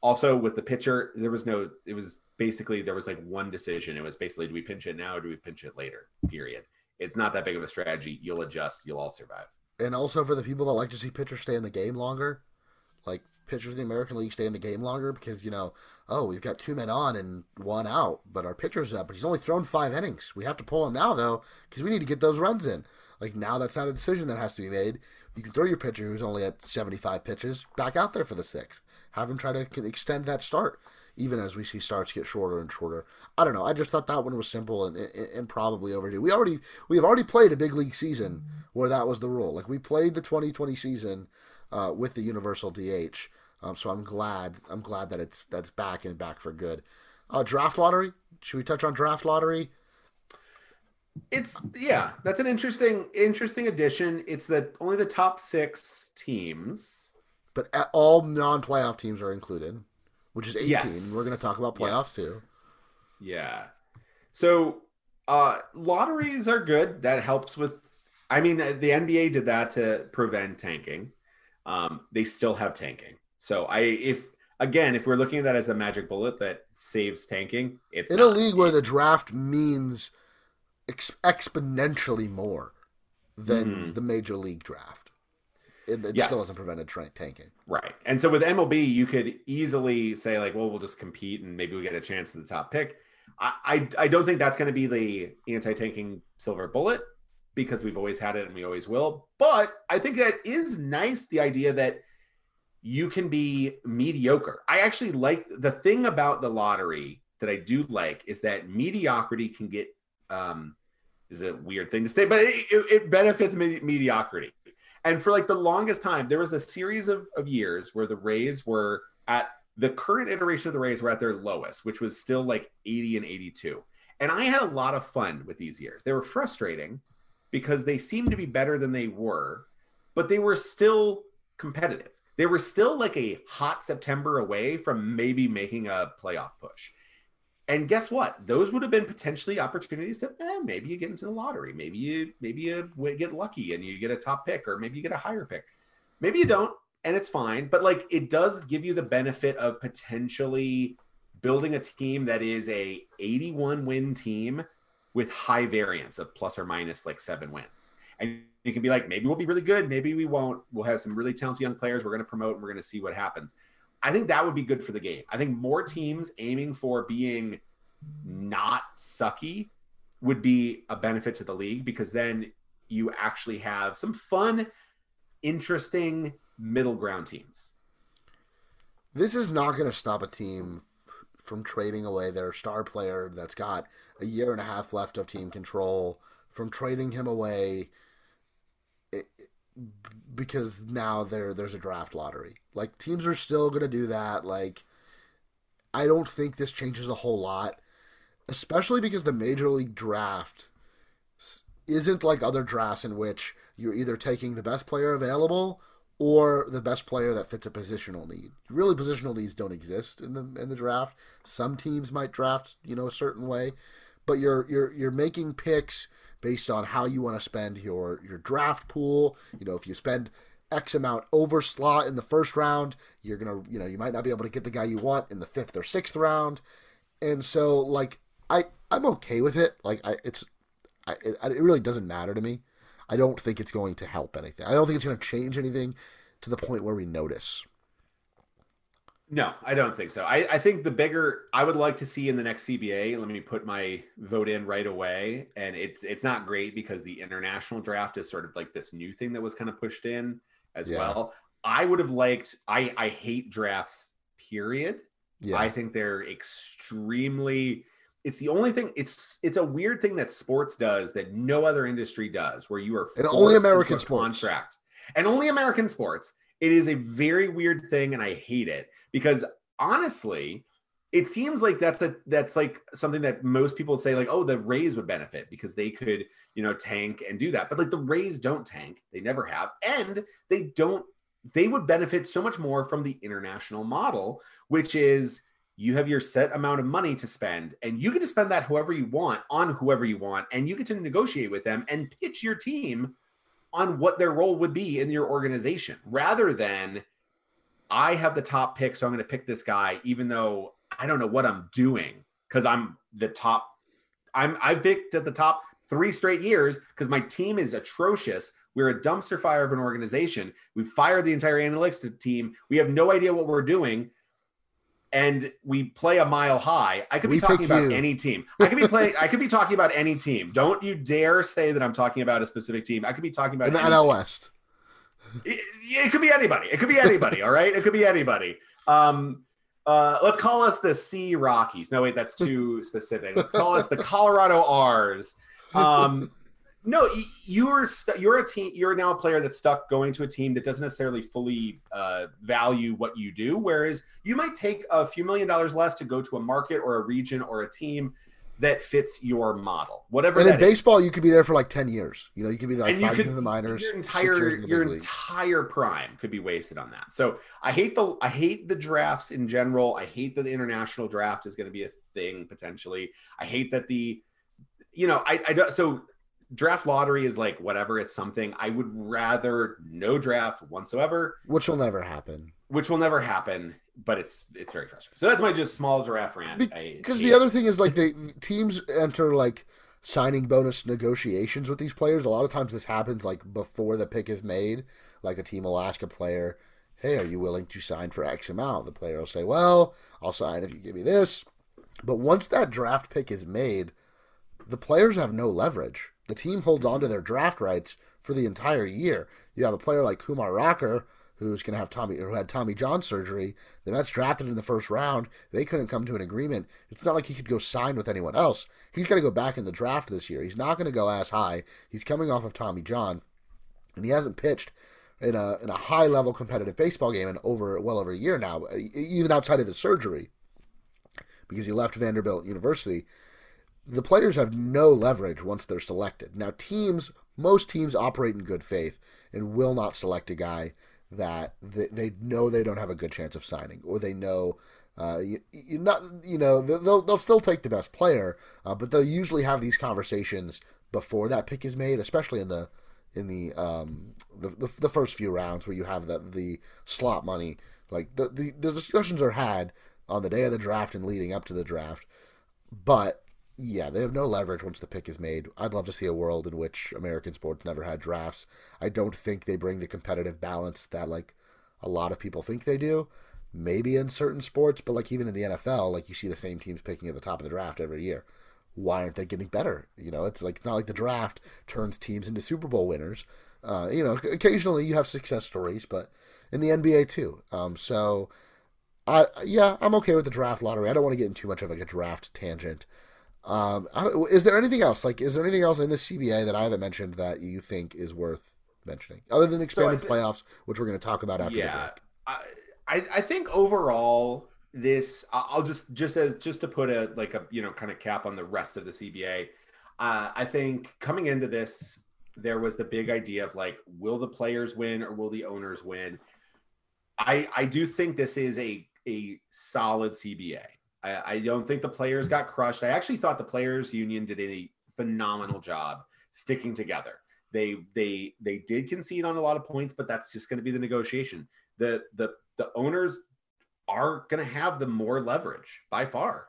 Also with the pitcher, there was no, it was basically, there was like one decision. It was basically, do we pinch it now or do we pinch it later? Period. It's not that big of a strategy. You'll adjust. You'll all survive. And also for the people that like to see pitchers stay in the game longer, like pitchers in the American League stay in the game longer because, you know, oh, we've got two men on and one out, but our pitcher's up, but he's only thrown five innings. We have to pull him now, though, because we need to get those runs in. Like, now that's not a decision that has to be made. You can throw your pitcher who's only at seventy-five pitches back out there for the sixth. Have him try to extend that start, even as we see starts get shorter and shorter. I don't know. I just thought that one was simple and, and probably overdue. We already we've already played a big league season where that was the rule. Like, we played the twenty twenty season Uh, with the universal D H, um, so I'm glad I'm glad that it's that's back and back for good. Uh, draft lottery. Should we touch on draft lottery? It's yeah, that's an interesting interesting addition. It's that only the top six teams, but all non-playoff teams are included, which is eighteen. Yes. We're going to talk about playoffs yes. too. Yeah. So uh, lotteries are good. That helps with. I mean, the, the N B A did that to prevent tanking. Um, they still have tanking. So I, if, again, if we're looking at that as a magic bullet that saves tanking, it's in not. a league where the draft means ex- exponentially more than mm-hmm. the major league draft. It, it yes. still hasn't prevented tra- tanking. Right. And so with M L B, you could easily say like, well, we'll just compete and maybe we get a chance at the top pick. I, I, I don't think that's going to be the anti-tanking silver bullet, because we've always had it and we always will. But I think that is nice, the idea that you can be mediocre. I actually like the thing about the lottery that I do like is that mediocrity can get, um, is a weird thing to say, but it, it benefits medi- mediocrity. And for like the longest time, there was a series of, of years where the Rays were at the current iteration of the Rays were at their lowest, which was still like eighty and eighty-two. And I had a lot of fun with these years. They were frustrating because they seemed to be better than they were, but they were still competitive. They were still like a hot September away from maybe making a playoff push. And guess what? Those would have been potentially opportunities to eh, maybe you get into the lottery. Maybe you maybe you get lucky and you get a top pick, or maybe you get a higher pick. Maybe you don't, and it's fine. But like it does give you the benefit of potentially building a team that is a eighty-one win team with high variance of plus or minus like seven wins. And you can be like, maybe we'll be really good. Maybe we won't. We'll have some really talented young players. We're going to promote and we're going to see what happens. I think that would be good for the game. I think more teams aiming for being not sucky would be a benefit to the league, because then you actually have some fun, interesting middle ground teams. This is not going to stop a team from trading away their star player that's got a year and a half left of team control, from trading him away it, because now there there's a draft lottery. Like, teams are still going to do that. Like, I don't think this changes a whole lot, especially because the Major League Draft isn't like other drafts in which you're either taking the best player available or the best player that fits a positional need. Really, positional needs don't exist in the in the draft. Some teams might draft, you know, a certain way, but you're you're you're making picks based on how you want to spend your your draft pool. You know, if you spend X amount over slot in the first round, you're gonna, you know, you might not be able to get the guy you want in the fifth or sixth round. And so, like, I I'm okay with it. Like, I it's I it, it really doesn't matter to me. I don't think it's going to help anything. I don't think it's going to change anything to the point where we notice. No, I don't think so. I, I think the bigger, I would like to see in the next C B A, let me put my vote in right away. And it's it's not great because the international draft is sort of like this new thing that was kind of pushed in as yeah. well. I would have liked, I, I hate drafts, period. Yeah. I think they're extremely... It's the only thing, it's it's a weird thing that sports does that no other industry does, where you are forced and only American sports contract. And only American sports. It is a very weird thing, and I hate it, because honestly, it seems like that's a that's like something that most people would say, like, oh, the Rays would benefit because they could, you know, tank and do that. But like the Rays don't tank, they never have, and they don't they would benefit so much more from the international model, which is you have your set amount of money to spend, and you get to spend that however you want on whoever you want, and you get to negotiate with them and pitch your team on what their role would be in your organization, rather than I have the top pick, so I'm going to pick this guy, even though I don't know what I'm doing because I'm the top. I'm I picked at the top three straight years because my team is atrocious. We're a dumpster fire of an organization. We fired the entire analytics team. We have no idea what we're doing. And we play a mile high. I could be we talking about you. any team. I could be playing. I could be talking about any team. Don't you dare say that I'm talking about a specific team. I could be talking about the N L West. It, it could be anybody. It could be anybody. All right. It could be anybody. Um, uh, let's call us the C Rockies. No, wait, that's too specific. Let's call us the Colorado R's. Um, no, you're st- you're a team. You're now a player that's stuck going to a team that doesn't necessarily fully uh, value what you do. Whereas you might take a few million dollars less to go to a market or a region or a team that fits your model, whatever. And that in baseball, is. you could be there for like ten years. You know, you could be like and five years in the minors. Your entire in the your entire prime could be wasted on that. So I hate the I hate the drafts in general. I hate that the international draft is going to be a thing potentially. I hate that the, you know, I I don't so. Draft lottery is like whatever, it's something. I would rather no draft whatsoever, which will never happen. Which will never happen, but it's it's very frustrating. So that's my just small giraffe rant. Because the other thing is like the teams enter like signing bonus negotiations with these players. A lot of times this happens like before the pick is made. Like a Team Alaska player, hey, are you willing to sign for X amount? The player will say, well, I'll sign if you give me this. But once that draft pick is made, the players have no leverage. The team holds on to their draft rights for the entire year. You have a player like Kumar Rocker, who's going to have Tommy, or who had Tommy John surgery. The Mets drafted him in the first round. They couldn't come to an agreement. It's not like he could go sign with anyone else. He's got to go back in the draft this year. He's not going to go ass high. He's coming off of Tommy John, and he hasn't pitched in a in a high level competitive baseball game in over well over a year now, even outside of his surgery, because he left Vanderbilt University. The players have no leverage once they're selected. Now, teams, most teams operate in good faith and will not select a guy that they, they know they don't have a good chance of signing, or they know uh, you, you're not, you know, they'll they'll still take the best player, uh, but they'll usually have these conversations before that pick is made, especially in the in the um the the, the first few rounds where you have the the slot money. Like the, the the discussions are had on the day of the draft and leading up to the draft, but yeah, they have no leverage once the pick is made. I'd love to see a world in which American sports never had drafts. I don't think they bring the competitive balance that, like, a lot of people think they do. Maybe in certain sports, but, like, even in the N F L, like, you see the same teams picking at the top of the draft every year. Why aren't they getting better? You know, it's like, not like the draft turns teams into Super Bowl winners. Uh, you know, occasionally you have success stories, but in the N B A too. Um, so, I yeah, I'm okay with the draft lottery. I don't want to get in too much of, like, a draft tangent. Um, I don't, is there anything else? Like, is there anything else in the C B A that I haven't mentioned that you think is worth mentioning, other than expanded so th- playoffs, which we're going to talk about after? Yeah, the I, I think overall this, I'll just just as just to put a like a you know kind of cap on the rest of the C B A. Uh, I think coming into this, there was the big idea of, like, will the players win or will the owners win? I I do think this is a a solid C B A. I don't think the players got crushed. I actually thought the players union did a phenomenal job sticking together. They they they did concede on a lot of points, but that's just going to be the negotiation. The the the owners are going to have the more leverage by far.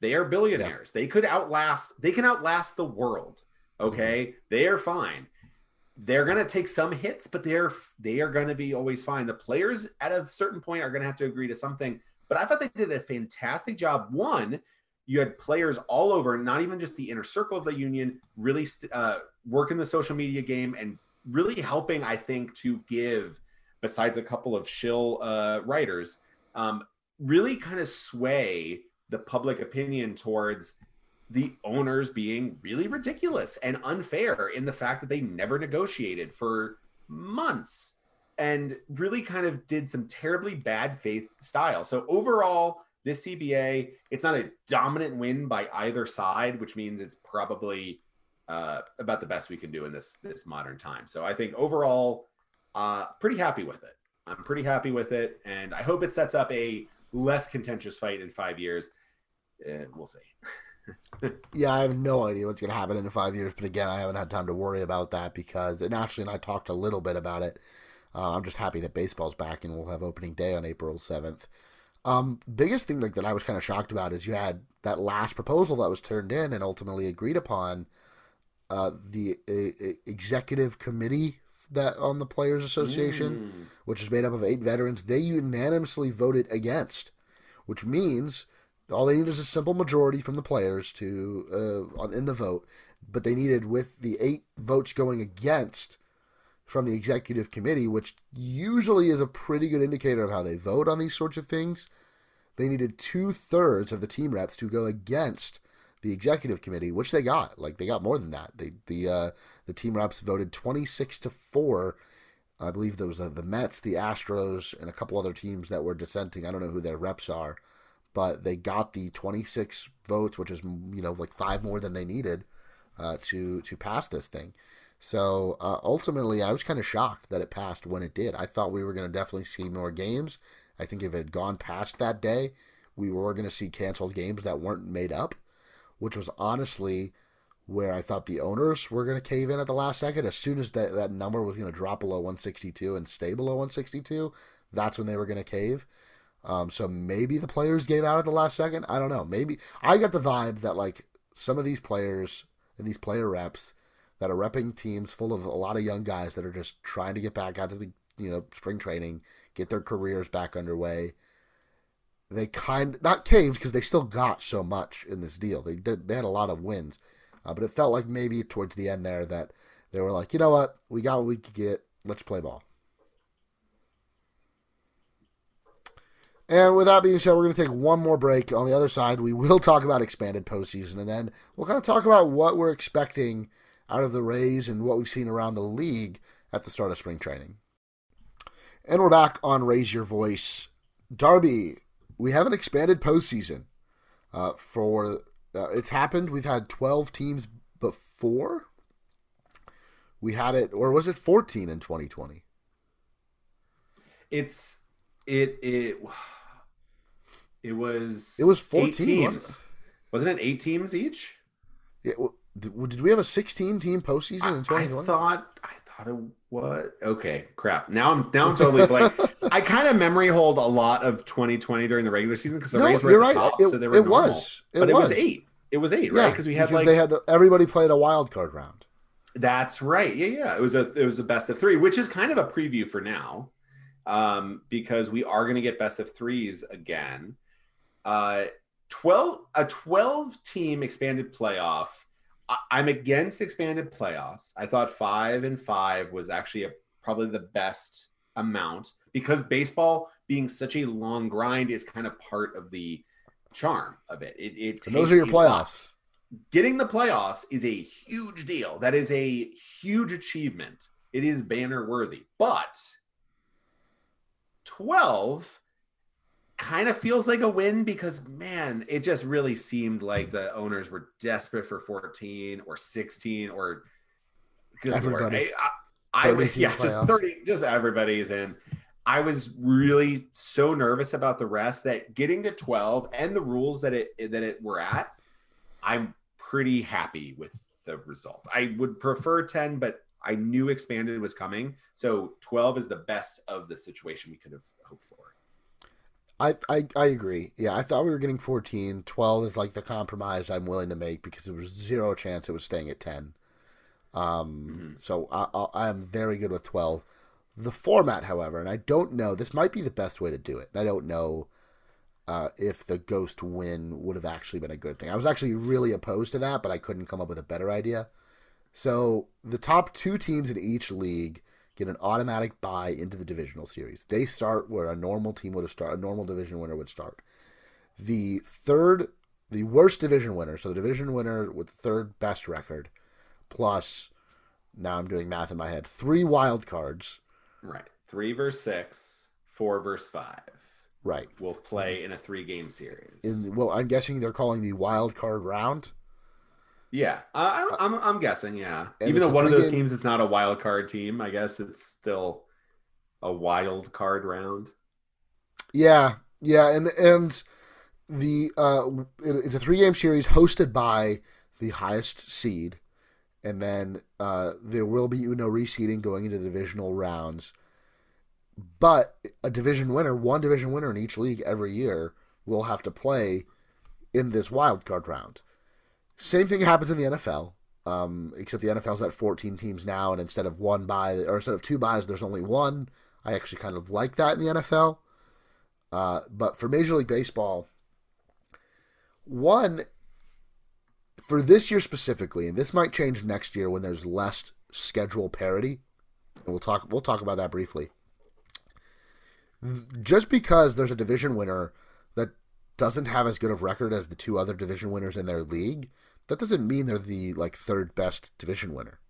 They are billionaires. Yeah. They could outlast they can outlast the world. Okay? Mm-hmm. They are fine. They're going to take some hits, but they're they are going to be always fine. The players at a certain point are going to have to agree to something. But I thought they did a fantastic job. One, you had players all over, not even just the inner circle of the union, really st- uh, working the social media game and really helping, I think, to give, besides a couple of shill uh, writers, um, really kind of sway the public opinion towards the owners being really ridiculous and unfair in the fact that they never negotiated for months, and really kind of did some terribly bad faith style. So overall, this C B A, it's not a dominant win by either side, which means it's probably uh, about the best we can do in this this modern time. So I think overall, uh, pretty happy with it. I'm pretty happy with it, and I hope it sets up a less contentious fight in five years. Uh, we'll see. Yeah, I have no idea what's going to happen in five years, but again, I haven't had time to worry about that because, and Ashley and I talked a little bit about it. Uh, I'm just happy that baseball's back and we'll have opening day on April seventh. Um, biggest thing like that I was kind of shocked about is you had that last proposal that was turned in and ultimately agreed upon. Uh, the uh, executive committee that on the Players Association, mm. which is made up of eight veterans, they unanimously voted against, which means all they need is a simple majority from the players to uh, in the vote. But they needed, with the eight votes going against from the executive committee, which usually is a pretty good indicator of how they vote on these sorts of things, they needed two-thirds of the team reps to go against the executive committee, which they got. Like, they got more than that. They, the uh, the team reps voted twenty-six to four. I believe those are the Mets, the Astros, and a couple other teams that were dissenting. I don't know who their reps are, but they got the twenty-six votes, which is, you know, like five more than they needed uh, to to pass this thing. So uh, ultimately, I was kind of shocked that it passed when it did. I thought we were going to definitely see more games. I think if it had gone past that day, we were going to see canceled games that weren't made up, which was honestly where I thought the owners were going to cave in at the last second. As soon as that, that number was going to drop below one sixty-two and stay below one sixty-two, that's when they were going to cave. Um, so maybe the players gave out at the last second. I don't know. Maybe I got the vibe that, like, some of these players and these player reps that are repping teams full of a lot of young guys that are just trying to get back out to the, you know, spring training, get their careers back underway. They kind not caved because they still got so much in this deal. They did, they had a lot of wins, uh, but it felt like maybe towards the end there that they were like, you know what, we got what we could get. Let's play ball. And with that being said, we're going to take one more break. On the other side, we will talk about expanded postseason, and then we'll kind of talk about what we're expecting out of the Rays and what we've seen around the league at the start of spring training. And we're back on Raise Your Voice. Darby, we have an expanded postseason. Uh, for uh, it's happened. We've had twelve teams before. We had it, or was it fourteen in twenty twenty? It's it it it was it was fourteen teams, wasn't it? Wasn't it eight teams each? Yeah. Well, did we have a sixteen-team postseason in twenty twenty? I thought I thought it was okay. Crap. Now I'm now I'm totally blank. I kind of memory hold a lot of twenty twenty during the regular season because the no, Rays were at right. the top, it, so they were it normal. Was. It but was. it was eight. It was eight, yeah, right? Because we had because like they had the, everybody played a wild card round. That's right. Yeah, yeah. It was a it was a best of three, which is kind of a preview for now, um, because we are going to get best of threes again. Uh, twelve a twelve-team expanded playoff. I'm against expanded playoffs. I thought five and five was actually a, probably the best amount because baseball being such a long grind is kind of part of the charm of it. It, it takes those are your playoffs. Getting the playoffs is a huge deal. That is a huge achievement. It is banner worthy, but twelve kind of feels like a win because, man, it just really seemed like the owners were desperate for fourteen or sixteen or good Lord, I, I, I was yeah, just playoff. thirty, just everybody's in. I was really so nervous about the rest that getting to twelve and the rules that it that it were at, I'm pretty happy with the result. I would prefer ten, but I knew expanded was coming, so twelve is the best of the situation we could have hoped for. I, I I agree. Yeah, I thought we were getting fourteen. twelve is like the compromise I'm willing to make because there was zero chance it was staying at ten. Um, mm-hmm. So I, I, I'm very good with twelve. The format, however, and I don't know, this might be the best way to do it. I don't know uh, if the ghost win would have actually been a good thing. I was actually really opposed to that, but I couldn't come up with a better idea. So the top two teams in each league get an automatic bye into the divisional series. They start where a normal team would have started, a normal division winner would start. The third, the worst division winner, so the division winner with the third best record, plus, now I'm doing math in my head, three wild cards. Right. Three versus six, four versus five. Right. Will play in a three-game series. In, well, I'm guessing they're calling the wild card round. Yeah, I, I'm I'm guessing, yeah. And even though one of those game... teams is not a wild card team, I guess it's still a wild card round. Yeah, yeah, and and the uh, it's a three-game series hosted by the highest seed, and then uh, there will be no reseeding going into the divisional rounds. But a division winner, one division winner in each league every year, will have to play in this wild card round. Same thing happens in the N F L, um, except the N F L's at fourteen teams now, and instead of one bye or instead of two byes, there's only one. I actually kind of like that in the N F L. Uh, but for Major League Baseball, one, for this year specifically, and this might change next year when there's less schedule parity, and we'll talk we'll talk about that briefly. Just because there's a division winner that doesn't have as good of record as the two other division winners in their league, that doesn't mean they're the like third best division winner.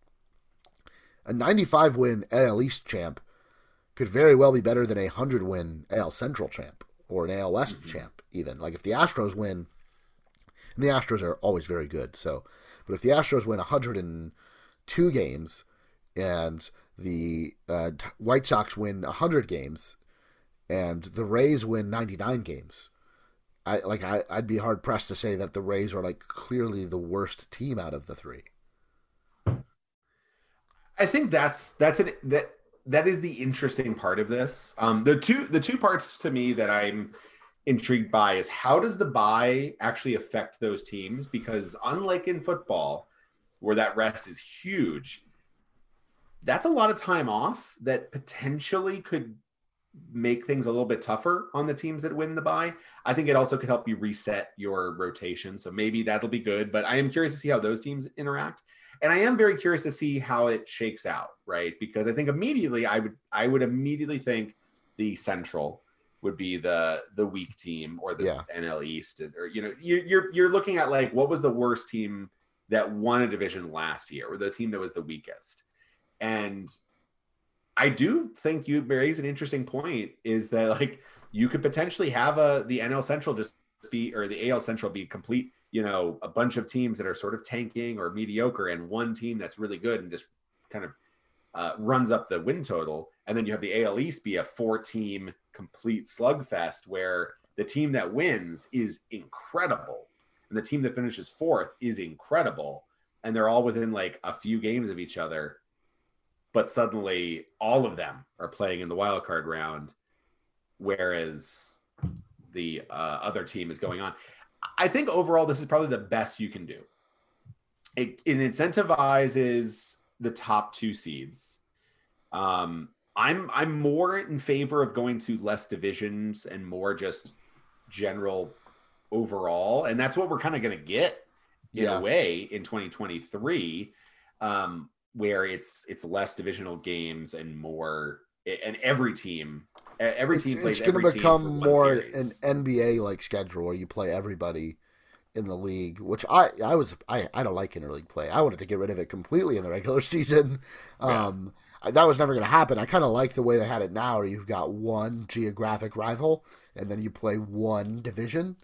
A ninety-five win A L East champ could very well be better than a one hundred win A L Central champ or an A L West mm-hmm. champ even. Like if the Astros win, and the Astros are always very good, so but if the Astros win one hundred two games and the uh, White Sox win one hundred games and the Rays win ninety-nine games, I like I, I'd be hard pressed to say that the Rays are like clearly the worst team out of the three. I think that's that's an that that is the interesting part of this. Um, the two the two parts to me that I'm intrigued by is how does the bye actually affect those teams? Because unlike in football, where that rest is huge, that's a lot of time off that potentially could make things a little bit tougher on the teams that win the bye. I think it also could help you reset your rotation. So maybe that'll be good, but I am curious to see how those teams interact. And I am very curious to see how it shakes out, right? Because I think immediately I would, I would immediately think the Central would be the the weak team, or the yeah. N L East, or you know, you, you're you're looking at like what was the worst team that won a division last year, or the team that was the weakest. And I do think you raise an interesting point, is that like you could potentially have a the N L Central just be, or the A L Central be complete, you know, a bunch of teams that are sort of tanking or mediocre, and one team that's really good and just kind of uh, runs up the win total. And then you have the A L East be a four-team complete slugfest where the team that wins is incredible and the team that finishes fourth is incredible, and they're all within like a few games of each other, but suddenly all of them are playing in the wild card round, whereas the uh, other team is going on. I think overall this is probably the best you can do. It, it incentivizes the top two seeds. Um, I'm I'm more in favor of going to less divisions and more just general overall, and that's what we're kind of going to get in yeah. a way in twenty twenty-three, um, where it's it's less divisional games and more, and every team every it's, team plays. It's going to become more an N B A like schedule where you play everybody in the league, which I I was I, I don't like interleague play. I wanted to get rid of it completely in the regular season. Um, yeah. That was never going to happen. I kind of like the way they had it now, where you've got one geographic rival and then you play one division.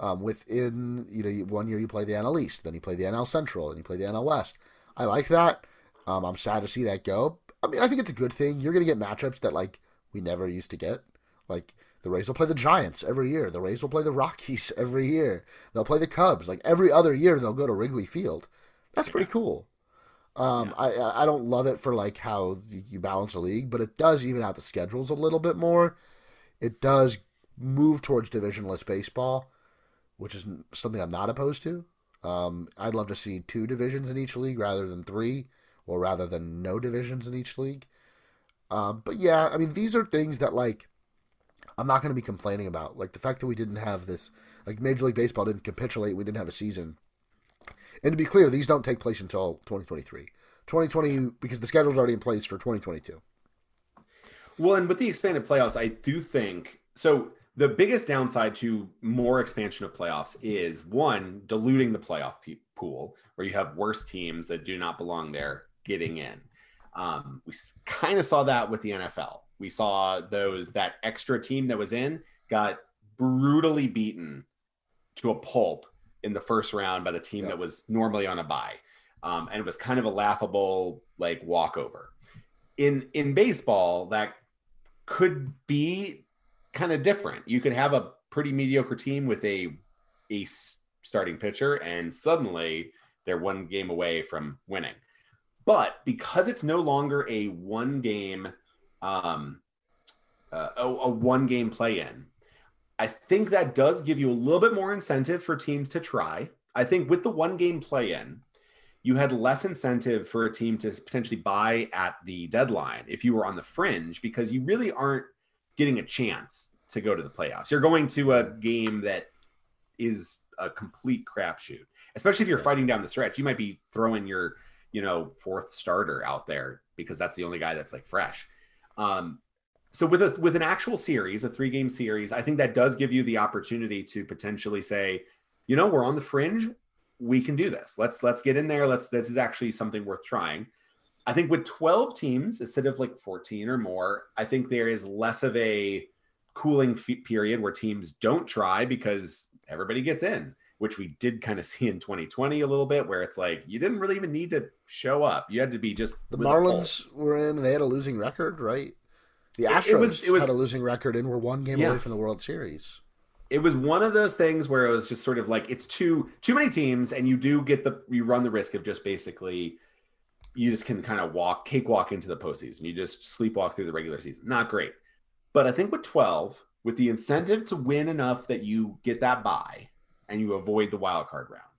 Um, within you know one year you play the N L East, then you play the N L Central, and you play the N L West. I like that. Um, I'm sad to see that go. I mean, I think it's a good thing. You're going to get matchups that like we never used to get, like. The Rays will play the Giants every year. The Rays will play the Rockies every year. They'll play the Cubs. Like, every other year, they'll go to Wrigley Field. That's pretty cool. Um, yeah. I I don't love it for, like, how you balance a league, but it does even out the schedules a little bit more. It does move towards divisionless baseball, which is something I'm not opposed to. Um, I'd love to see two divisions in each league rather than three, or rather than no divisions in each league. Uh, but, yeah, I mean, these are things that, like, I'm not going to be complaining about. Like, the fact that we didn't have this, like, Major League Baseball didn't capitulate, we didn't have a season. And to be clear, these don't take place until twenty twenty-three. twenty twenty, because the schedule's already in place for twenty twenty-two. Well, and with the expanded playoffs, I do think, so the biggest downside to more expansion of playoffs is, one, diluting the playoff pool, where you have worse teams that do not belong there getting in. Um, we kind of saw that with the N F L. We saw those, that extra team that was in got brutally beaten to a pulp in the first round by the team yep. that was normally on a bye. Um, and it was kind of a laughable, like, walkover. In, in baseball, that could be kind of different. You could have a pretty mediocre team with a, a starting pitcher, and suddenly they're one game away from winning. But because it's no longer a one game Um, uh, a, a one-game play-in, I think that does give you a little bit more incentive for teams to try. I think with the one-game play-in, you had less incentive for a team to potentially buy at the deadline if you were on the fringe, because you really aren't getting a chance to go to the playoffs. You're going to a game that is a complete crapshoot, especially if you're fighting down the stretch. You might be throwing your, you know, fourth starter out there because that's the only guy that's like fresh. Um, so with a, with an actual series, a three game series, I think that does give you the opportunity to potentially say, you know, we're on the fringe. We can do this. Let's, let's get in there. Let's, this is actually something worth trying. I think with twelve teams instead of like fourteen or more, I think there is less of a cooling period where teams don't try because everybody gets in, which we did kind of see in twenty twenty a little bit, where it's like, you didn't really even need to show up. You had to be just... The Marlins were in, they had a losing record, right? The Astros it, it was, it was, had a losing record and were one game yeah. away from the World Series. It was one of those things where it was just sort of like, it's too too many teams, and you do get the, you run the risk of just basically, you just can kind of walk, cakewalk into the postseason. You just sleepwalk through the regular season. Not great. But I think with twelve, with the incentive to win enough that you get that bye, and you avoid the wild card round.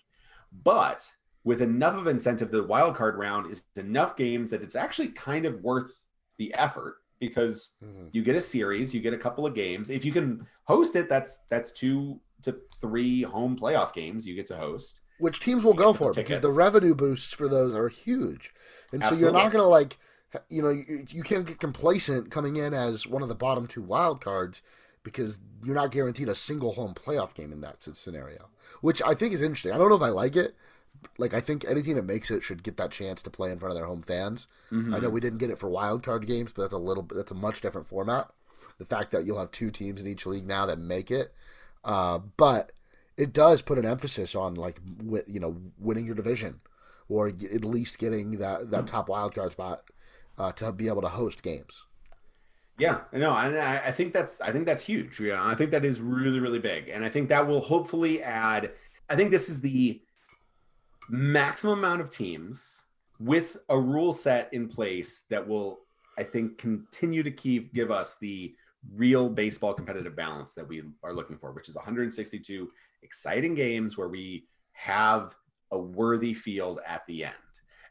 But with enough of incentive, the wild card round is enough games that it's actually kind of worth the effort, because mm-hmm. you get a series, you get a couple of games. If you can host it, that's that's two to three home playoff games you get to host. Which teams will go for, because the revenue boosts for those are huge. And Absolutely. So you're not going to like, you know, you, you can't get complacent coming in as one of the bottom two wild cards. because you're not guaranteed a single home playoff game in that scenario, which I think is interesting. I don't know if I like it. Like, I think anything that makes it should get that chance to play in front of their home fans. Mm-hmm. I know we didn't get it for wild card games, but that's a little, that's a much different format. The fact that you'll have two teams in each league now that make it, uh, but it does put an emphasis on, like, w- you know, winning your division, or g- at least getting that, that top wild card spot uh, to be able to host games. Yeah, no, and I, I think that's I think that's huge. Yeah, I think that is really, really big, and I think that will hopefully add. I think this is the maximum amount of teams with a rule set in place that will, I think, continue to keep give us the real baseball competitive balance that we are looking for, which is one hundred sixty-two exciting games where we have a worthy field at the end.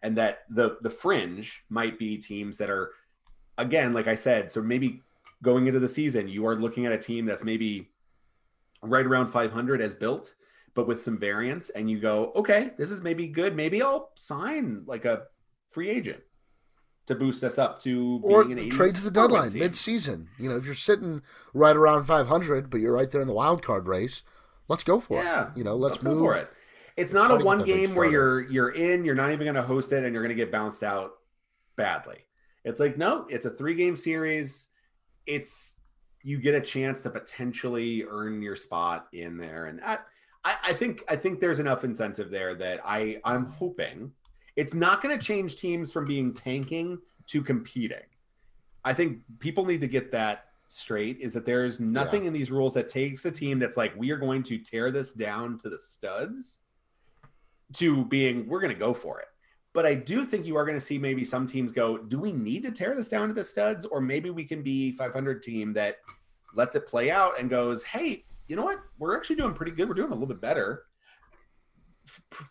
And that the the fringe might be teams that are, again, like I said, so maybe going into the season, you are looking at a team that's maybe right around five hundred as built, but with some variance, and you go, okay, this is maybe good. Maybe I'll sign like a free agent to boost us up to or being an trade to the deadline mid-season. You know, if you're sitting right around five hundred, but you're right there in the wild card race, let's go for yeah, it. You know, let's, let's move go for it. It's, it's not a one game where you're you're in, you're not even going to host it, and you're going to get bounced out badly. It's like, no, it's a three game series. It's you get a chance to potentially earn your spot in there, and I, I, I think I think there's enough incentive there that I I'm hoping. It's not going to change teams from being tanking to competing. I think people need to get that straight, is that there is nothing yeah. in these rules that takes a team that's like, we are going to tear this down to the studs, to being, we're going to go for it. But I do think you are going to see maybe some teams go, do we need to tear this down to the studs? Or maybe we can be five hundred team that lets it play out and goes, hey, you know what? We're actually doing pretty good. We're doing a little bit better.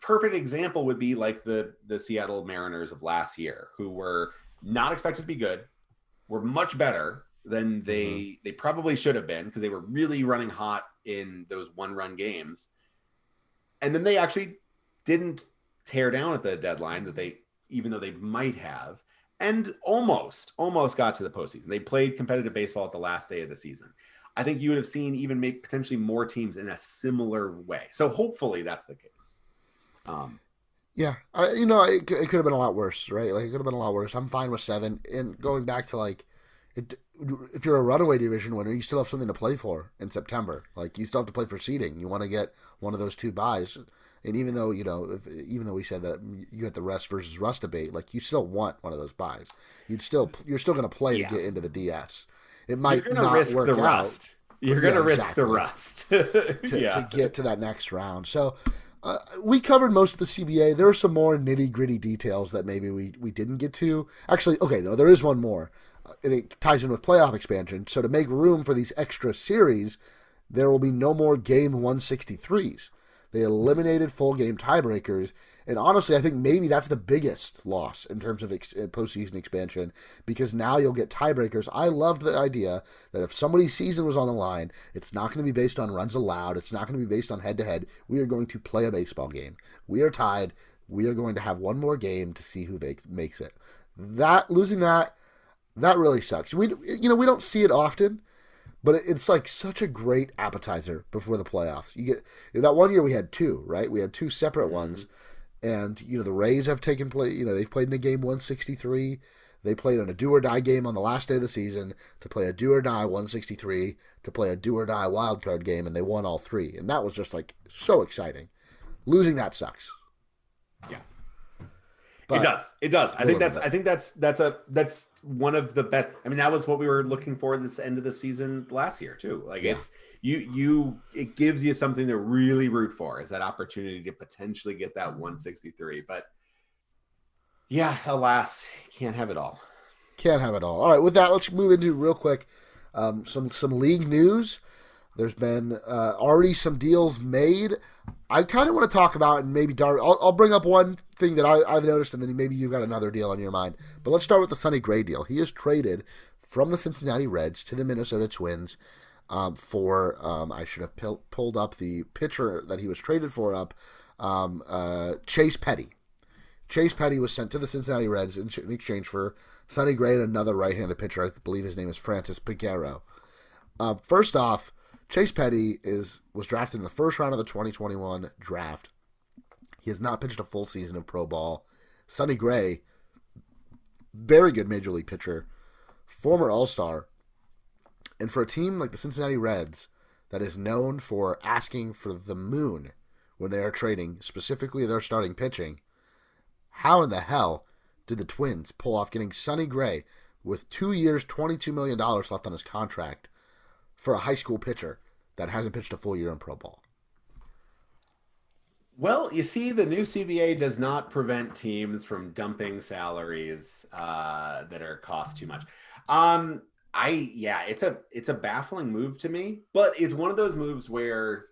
Perfect example would be like the the Seattle Mariners of last year, who were not expected to be good, were much better than they mm-hmm. they probably should have been, because they were really running hot in those one-run games. And then they actually didn't tear down at the deadline, that they, even though they might have, and almost, almost got to the postseason. They played competitive baseball at the last day of the season. I think you would have seen even maybe potentially more teams in a similar way. So hopefully that's the case. Um, yeah, I, you know, it, it could have been a lot worse, right? Like, it could have been a lot worse. I'm fine with seven. And going back to, like, it, if you're a runaway division winner, you still have something to play for in September. Like, you still have to play for seeding. You want to get one of those two buys. And even though, you know, if, even though we said that you had the rest versus rust debate, like, you still want one of those buys. You'd still, you're still going to play yeah. to get into the D S. It might not risk work the rust. Out, you're going to yeah, risk exactly, the rust to, yeah. to get to that next round. So. Uh, we covered most of the C B A. There are some more nitty-gritty details that maybe we, we didn't get to. Actually, okay, no, there is one more. Uh, and it ties in with playoff expansion. So to make room for these extra series, there will be no more game one sixty-threes. They eliminated full-game tiebreakers. And honestly, I think maybe that's the biggest loss in terms of ex- postseason expansion, because now you'll get tiebreakers. I loved the idea that if somebody's season was on the line, it's not going to be based on runs allowed. It's not going to be based on head-to-head. We are going to play a baseball game. We are tied. We are going to have one more game to see who makes it. That losing that, that really sucks. We, you know, we don't see it often. But it's like such a great appetizer before the playoffs. You get that one year we had two, right? We had two separate mm-hmm. ones, and you know the Rays have taken play. You know they've played in a game one sixty-three. They played in a do or die game on the last day of the season to play a do or die one sixty-three to play a do or die wild card game, and they won all three. And that was just like so exciting. Losing that sucks. Yeah, but it does. It does. I think that's. I think that's. That's a. That's. One of the best. I mean, that was what we were looking for this end of the season last year too. Like yeah. it's you, you, it gives you something to really root for, is that opportunity to potentially get that one sixty-three. But yeah, alas, can't have it all. Can't have it all. All right. With that, let's move into real quick. Um, some, some league news. There's been uh, already some deals made. I kind of want to talk about, and maybe Darby, I'll, I'll bring up one thing that I, I've noticed, and then maybe you've got another deal on your mind. But let's start with the Sonny Gray deal. He is traded from the Cincinnati Reds to the Minnesota Twins um, for, um, I should have p- pulled up the pitcher that he was traded for up, um, uh, Chase Petty. Chase Petty was sent to the Cincinnati Reds in, in exchange for Sonny Gray and another right-handed pitcher. I believe his name is Francis Piguero. Uh, first off, Chase Petty is was drafted in the first round of the twenty twenty-one draft. He has not pitched a full season of pro ball. Sonny Gray, very good major league pitcher, former All-Star. And for a team like the Cincinnati Reds that is known for asking for the moon when they are trading, specifically their starting pitching, how in the hell did the Twins pull off getting Sonny Gray with two years, twenty-two million dollars left on his contract for a high school pitcher that hasn't pitched a full year in pro ball? Well, you see, the new C B A does not prevent teams from dumping salaries uh, that are cost too much. Um, I yeah, it's a it's a baffling move to me, but it's one of those moves where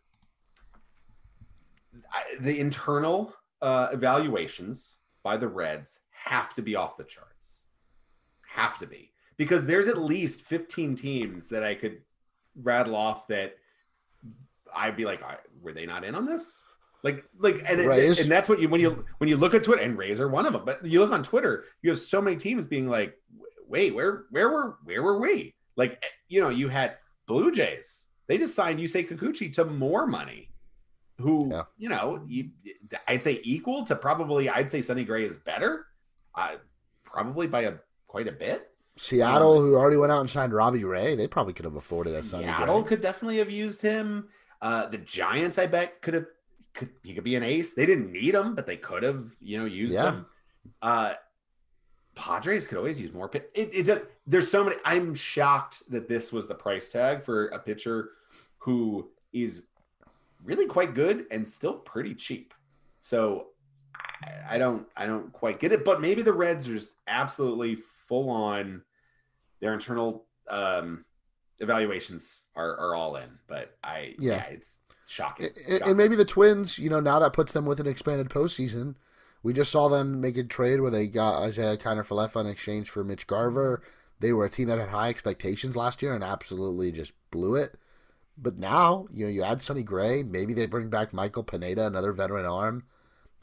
I, the internal uh, evaluations by the Reds have to be off the charts, have to be, because there's at least fifteen teams that I could rattle off that I'd be like, were they not in on this? Like, like, and it, and that's what you when you when you look at Twitter, and Rays are one of them. But you look on Twitter, you have so many teams being like, "Wait, where, where were, where were we?" Like, you know, you had Blue Jays. They just signed Yusei Kikuchi to more money. Who, yeah. you know, you, I'd say equal to probably. I'd say Sonny Gray is better, uh, probably by a quite a bit. Seattle, um, who already went out and signed Robbie Ray, they probably could have afforded that. Sonny Gray. Seattle could definitely have used him. Uh, the Giants, I bet, could have. Could, he could be an ace. They didn't need him, but they could have, you know, used yeah. him. Uh, Padres could always use more. It, it does, there's so many. I'm shocked that this was the price tag for a pitcher who is really quite good and still pretty cheap. So I, I don't, I don't quite get it. But maybe the Reds are just absolutely full on. Their internal um, evaluations are, are all in. But I, yeah, yeah it's. Shocking. Shocking. And maybe the Twins, you know, now that puts them with an expanded postseason. We just saw them make a trade where they got Isaiah Kiner-Falefa in exchange for Mitch Garver. They were a team that had high expectations last year and absolutely just blew it. But now, you know, you add Sonny Gray. Maybe they bring back Michael Pineda, another veteran arm.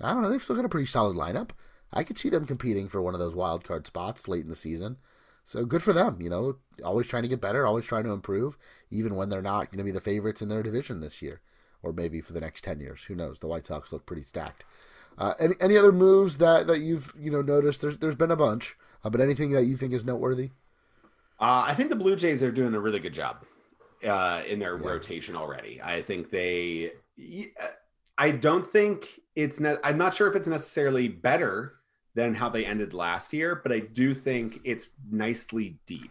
I don't know. They've still got a pretty solid lineup. I could see them competing for one of those wild card spots late in the season. So good for them, you know, always trying to get better, always trying to improve, even when they're not going to be the favorites in their division this year. Or maybe for the next ten years. Who knows? The White Sox look pretty stacked. Uh, any any other moves that, that you've you know noticed? There's There's been a bunch, uh, but anything that you think is noteworthy? Uh, I think the Blue Jays are doing a really good job uh, in their yeah. rotation already. I think they – I don't think it's ne- – I'm not sure if it's necessarily better than how they ended last year, but I do think it's nicely deep.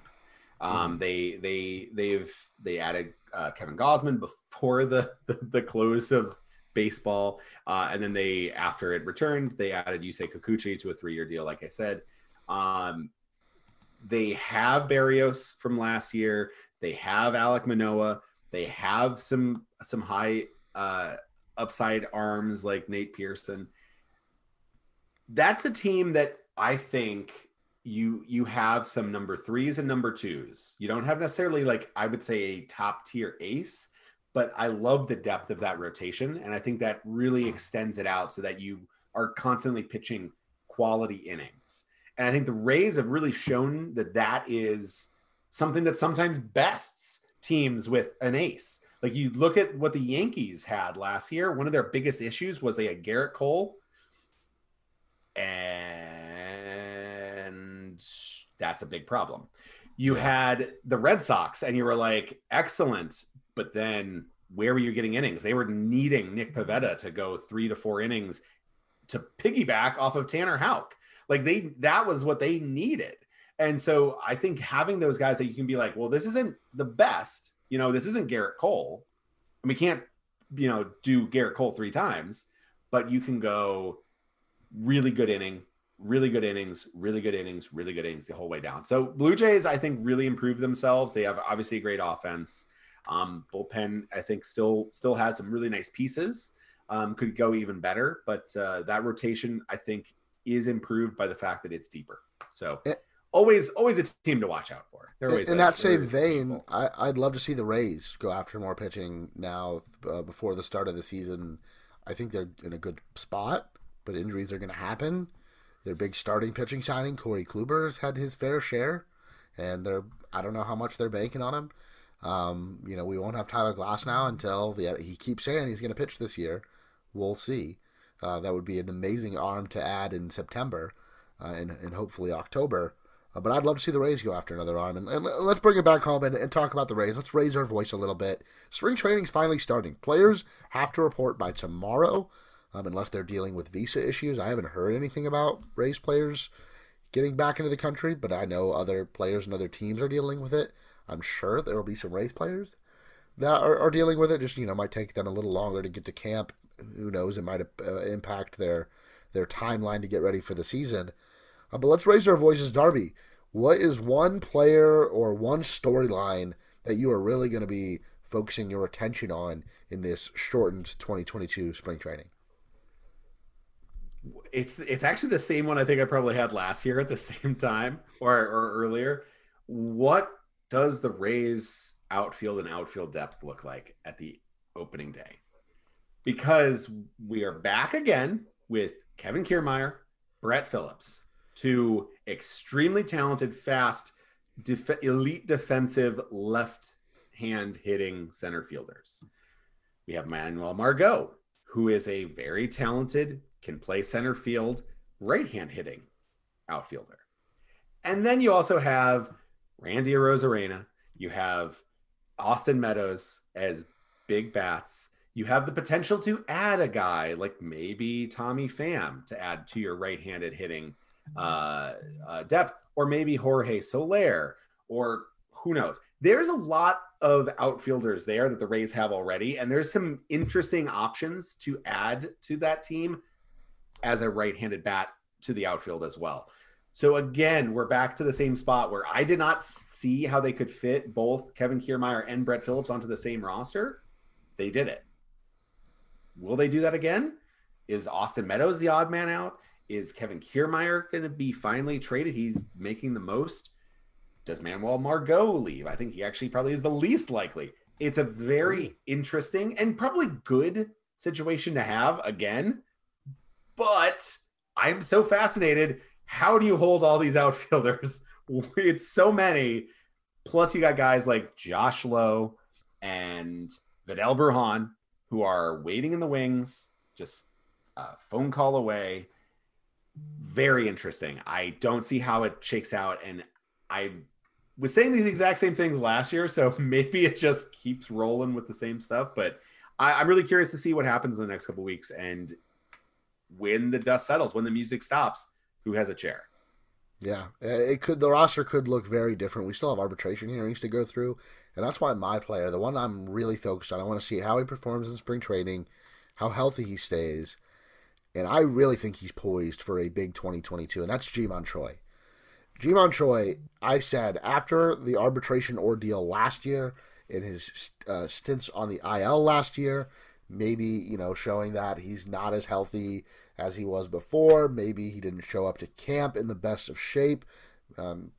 Um, they, they, they've, they added, uh, Kevin Gausman before the, the, the close of baseball. Uh, and then they, after it returned, they added Yusei Kikuchi to a three-year deal. Like I said, um, they have Berrios from last year. They have Alek Manoah. They have some, some high, uh, upside arms like Nate Pearson. That's a team that I think you you have some number threes and number twos. You don't have necessarily, like, I would say a top tier ace, but I love the depth of that rotation. And I think that really extends it out so that you are constantly pitching quality innings. And I think the Rays have really shown that that is something that sometimes bests teams with an ace. Like, you look at what the Yankees had last year. One of their biggest issues was they had Garrett Cole and that's a big problem. You had the Red Sox and you were like, excellent. But then where were you getting innings? They were needing Nick Pivetta to go three to four innings to piggyback off of Tanner Houck. Like they, that was what they needed. And so I think having those guys that you can be like, well, this isn't the best, you know, this isn't Garrett Cole. And we can't, you know, do Garrett Cole three times, but you can go really good inning. Really good innings, really good innings, really good innings the whole way down. So Blue Jays, I think, really improved themselves. They have obviously a great offense. Um, bullpen, I think, still still has some really nice pieces. Um, could go even better, but uh, that rotation, I think, is improved by the fact that it's deeper. So it, always, always a team to watch out for. Always, in that like, same vein, I, I'd love to see the Rays go after more pitching now uh, before the start of the season. I think they're in a good spot, but injuries are going to happen. Their big starting pitching signing, Corey Kluber's had his fair share, and they're I don't know how much they're banking on him. Um, you know, we won't have Tyler Glass now until the, he keeps saying he's going to pitch this year. We'll see. Uh, that would be an amazing arm to add in September uh, and, and hopefully October. Uh, but I'd love to see the Rays go after another arm. And, and let's bring it back home and, and talk about the Rays. Let's raise our voice a little bit. Spring training's finally starting. Players have to report by tomorrow, um, unless they're dealing with visa issues. I haven't heard anything about Rays players getting back into the country, but I know other players and other teams are dealing with it. I'm sure there will be some Rays players that are, are dealing with it. Just, you know, might take them a little longer to get to camp. Who knows? It might uh, impact their their timeline to get ready for the season. Uh, but let's raise our voices, Darby. What is one player or one storyline that you are really going to be focusing your attention on in this shortened twenty twenty-two spring training? It's it's actually the same one I think I probably had last year at the same time or, or earlier. What does the Rays outfield and outfield depth look like at the opening day? Because we are back again with Kevin Kiermaier, Brett Phillips, two extremely talented, fast, def- elite defensive left-hand hitting center fielders. We have Manuel Margot, who is a very talented, can play center field, right-hand hitting outfielder. And then you also have Randy Arozarena. You have Austin Meadows as big bats. You have the potential to add a guy like maybe Tommy Pham to add to your right-handed hitting uh, uh, depth, or maybe Jorge Soler, or who knows. There's a lot of outfielders there that the Rays have already, and there's some interesting options to add to that team as a right-handed bat to the outfield as well. So again, we're back to the same spot where I did not see how they could fit both Kevin Kiermaier and Brett Phillips onto the same roster. They did it. Will they do that again? Is Austin Meadows the odd man out? Is Kevin Kiermaier going to be finally traded? He's making the most. Does Manuel Margot leave? I think he actually probably is the least likely. It's a very interesting and probably good situation to have again, but I'm so fascinated. How do you hold all these outfielders? It's so many. Plus, you got guys like Josh Lowe and Vidal Brujan who are waiting in the wings, just a phone call away. Very interesting. I don't see how it shakes out. And I was saying these exact same things last year, so maybe it just keeps rolling with the same stuff. But I, I'm really curious to see what happens in the next couple of weeks. And when the dust settles, when the music stops, who has a chair? Yeah, it could. The roster could look very different. We still have arbitration hearings to go through, and that's why my player, the one I'm really focused on, I want to see how he performs in spring training, how healthy he stays, and I really think he's poised for a big twenty twenty-two, and that's G. Montroy. G. Montroy, I said, after the arbitration ordeal last year, in his uh, stints on the I L last year, maybe, you know, showing that he's not as healthy as he was before. Maybe he didn't show up to camp in the best of shape. Um,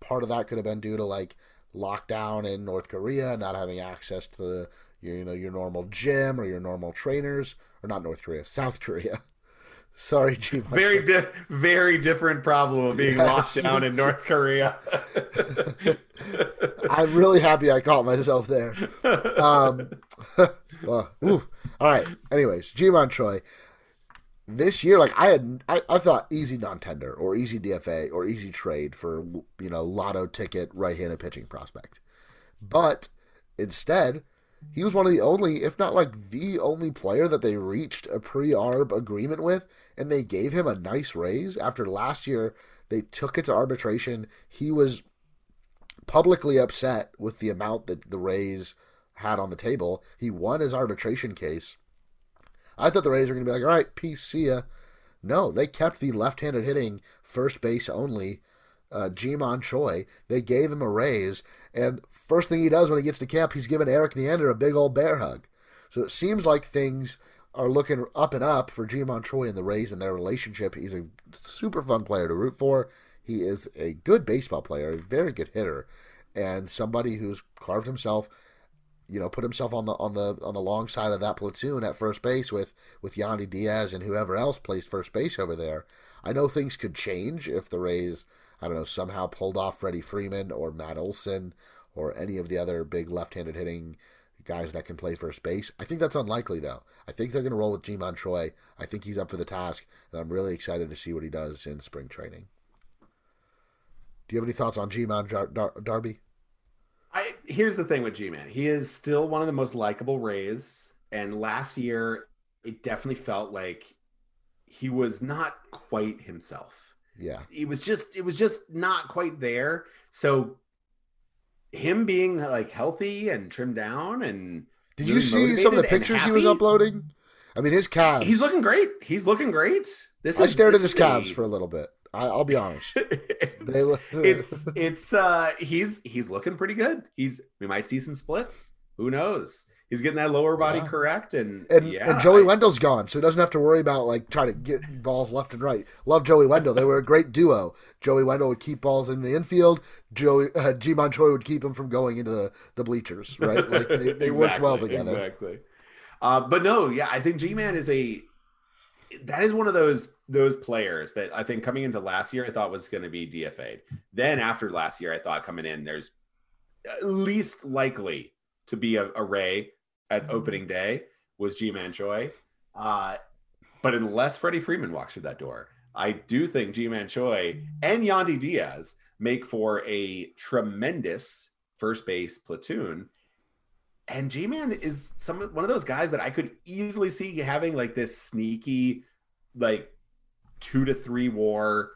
part of that could have been due to, like, lockdown in North Korea, not having access to, the, you know, your normal gym or your normal trainers. Or not North Korea, South Korea. Sorry, G. Very, di- very different problem of being yes. locked down in North Korea. I'm really happy I caught myself there. Um, well, oof. All right. Anyways, G. Montroy. This year, like I had, I, I thought easy non-tender or easy D F A or easy trade for, you know, lotto ticket right-handed pitching prospect. But instead, he was one of the only, if not like the only player that they reached a pre-arb agreement with, and they gave him a nice raise. After last year, they took it to arbitration. He was publicly upset with the amount that the Rays had on the table. He won his arbitration case. I thought the Rays were going to be like, all right, peace, see ya. No, they kept the left-handed hitting, first base only, uh, Ji-Man Choi. They gave him a raise, and first thing he does when he gets to camp, he's giving Eric Neander a big old bear hug. So it seems like things are looking up and up for Ji-Man Choi and the Rays and their relationship. He's a super fun player to root for. He is a good baseball player, a very good hitter, and somebody who's carved himself, you know, put himself on the on the on the long side of that platoon at first base with, with Yandy Diaz and whoever else plays first base over there. I know things could change if the Rays, I don't know, somehow pulled off Freddie Freeman or Matt Olson or any of the other big left-handed hitting guys that can play first base. I think that's unlikely, though. I think they're going to roll with G-Man Choi. I think he's up for the task, and I'm really excited to see what he does in spring training. Do you have any thoughts on G-Man Dar- Dar- Darby? I, here's the thing with G-Man. He is still one of the most likable Rays, and last year it definitely felt like he was not quite himself. Yeah. It was just, it was just not quite there. So him being like healthy and trimmed down and did really you see some of the pictures he was uploading? I mean, his calves. He's looking great. He's looking great. This I is, stared this at his calves a... for a little bit. I, I'll be honest. it's, it's, it's, uh, he's, he's looking pretty good. He's, we might see some splits. Who knows? He's getting that lower body yeah. correct. And and, yeah, and Joey I, Wendell's gone, so he doesn't have to worry about like trying to get balls left and right. Love Joey Wendell. They were a great duo. Joey Wendell would keep balls in the infield. Joey uh, Ji-Man Choi would keep him from going into the, the bleachers, right? Like They, they exactly, worked well together. Exactly. Uh, but no, yeah, I think G-Man is a – that is one of those those players that I think coming into last year I thought was going to be D F A'd. Then after last year I thought coming in there's least likely to be a, a Ray at opening day was Ji-Man Choi. Uh, but unless Freddie Freeman walks through that door, I do think Ji-Man Choi and Yandy Diaz make for a tremendous first base platoon. And G-Man is some one of those guys that I could easily see having like this sneaky, like two to three war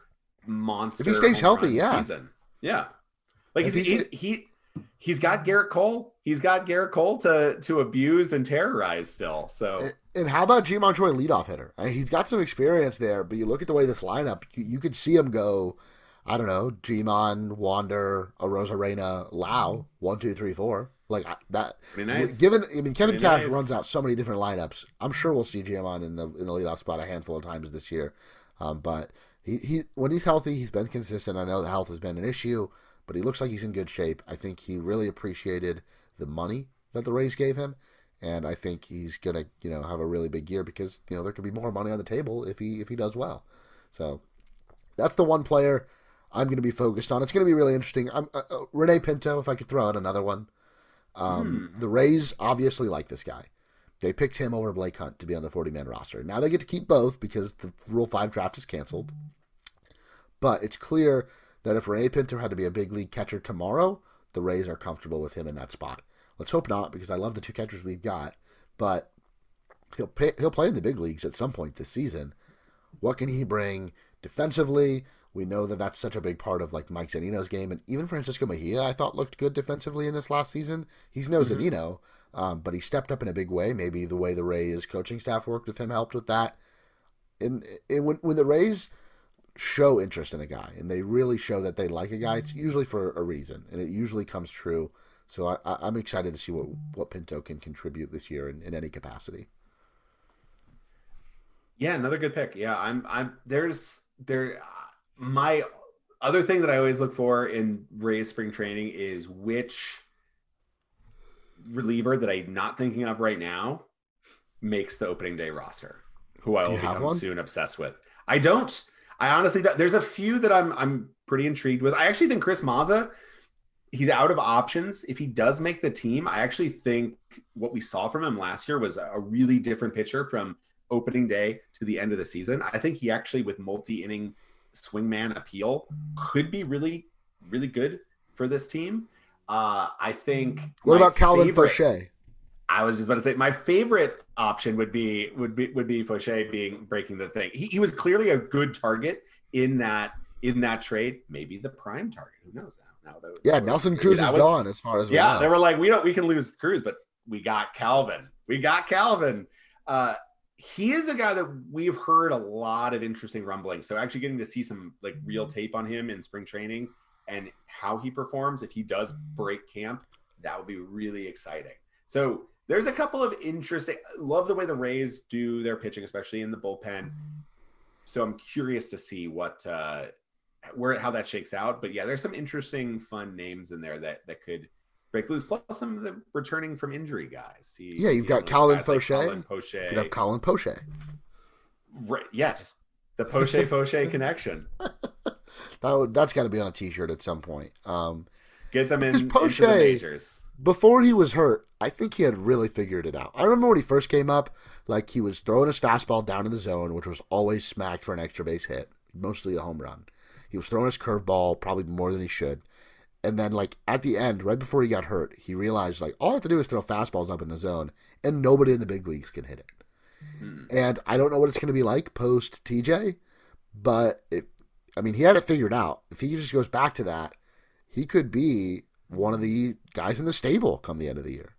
monster. If he stays healthy, yeah. Season. Yeah. Like he's, he, he, he, he's got Garrett Cole. He's got Garrett Cole to, to abuse and terrorize still. So, and, and how about Ji-Man Choi, leadoff hitter? I mean, he's got some experience there, but you look at the way this lineup, you, you could see him go, I don't know, Ji-Man, Wander, Arozarena, Lau, one, two, three, four, like that. Pretty nice. Given, I mean, Kevin Pretty Cash nice. runs out so many different lineups. I'm sure we'll see Ji-Man in the in the leadoff spot a handful of times this year, um, but he, he when he's healthy, he's been consistent. I know the health has been an issue, but he looks like he's in good shape. I think he really appreciated the money that the Rays gave him, and I think he's gonna, you know, have a really big year because, you know, there could be more money on the table if he if he does well. So that's the one player I'm gonna be focused on. It's gonna be really interesting. I'm uh, uh, Renee Pinto, if I could throw out another one. Um, hmm. The Rays obviously like this guy. They picked him over Blake Hunt to be on the forty man roster. Now they get to keep both because the Rule Five draft is canceled. But it's clear that if Renee Pinto had to be a big league catcher tomorrow, the Rays are comfortable with him in that spot. Let's hope not, because I love the two catchers we've got, but he'll pay, he'll play in the big leagues at some point this season. What can he bring defensively? We know that that's such a big part of like Mike Zunino's game, and even Francisco Mejia, I thought, looked good defensively in this last season. He's no mm-hmm. Zunino, um, but he stepped up in a big way. Maybe the way the Rays coaching staff worked with him helped with that. And, and when when the Rays show interest in a guy and they really show that they like a guy, it's usually for a reason, and it usually comes true. So I, I'm excited to see what, what Pinto can contribute this year in, in any capacity. Yeah, another good pick. Yeah, I'm. I'm. There's there. My other thing that I always look for in Rays spring training is which reliever that I'm not thinking of right now makes the opening day roster. Who I will become soon obsessed with. I don't. I honestly don't. There's a few that I'm. I'm pretty intrigued with. I actually think Chris Mazza. He's out of options. If he does make the team, I actually think what we saw from him last year was a really different pitcher from opening day to the end of the season. I think he actually, with multi-inning swingman appeal, could be really, really good for this team. Uh, I think. What about Calvin Fauché? I was just about to say my favorite option would be would be would be Fauché being breaking the thing. He, he was clearly a good target in that in that trade. Maybe the prime target. Who knows that? Though, yeah, Nelson Cruz is was, gone as far as we yeah know. They were like, we don't we can lose Cruz, but we got Calvin we got Calvin uh he is a guy that we've heard a lot of interesting rumbling, so actually getting to see some like real tape on him in spring training and how he performs if he does break camp, that would be really exciting. So there's a couple of interesting, love the way the Rays do their pitching, especially in the bullpen, so I'm curious to see what uh where how that shakes out. But yeah, there's some interesting fun names in there that that could break loose, plus some of the returning from injury guys. He, yeah, you've you got know, Colin Poche. Like Colin Poche. You could have Colin Poche. Right, yeah, just the Poche Poche connection. That would, that's got to be on a t-shirt at some point. Um, Get them in, Poche, into the majors. Before he was hurt, I think he had really figured it out. I remember when he first came up, like he was throwing his fastball down in the zone, which was always smacked for an extra base hit, mostly a home run. He was throwing his curveball probably more than he should. And then, like, at the end, right before he got hurt, he realized, like, all I have to do is throw fastballs up in the zone, and nobody in the big leagues can hit it. Hmm. And I don't know what it's going to be like post-T J, but, it, I mean, he had it figured out. If he just goes back to that, he could be one of the guys in the stable come the end of the year.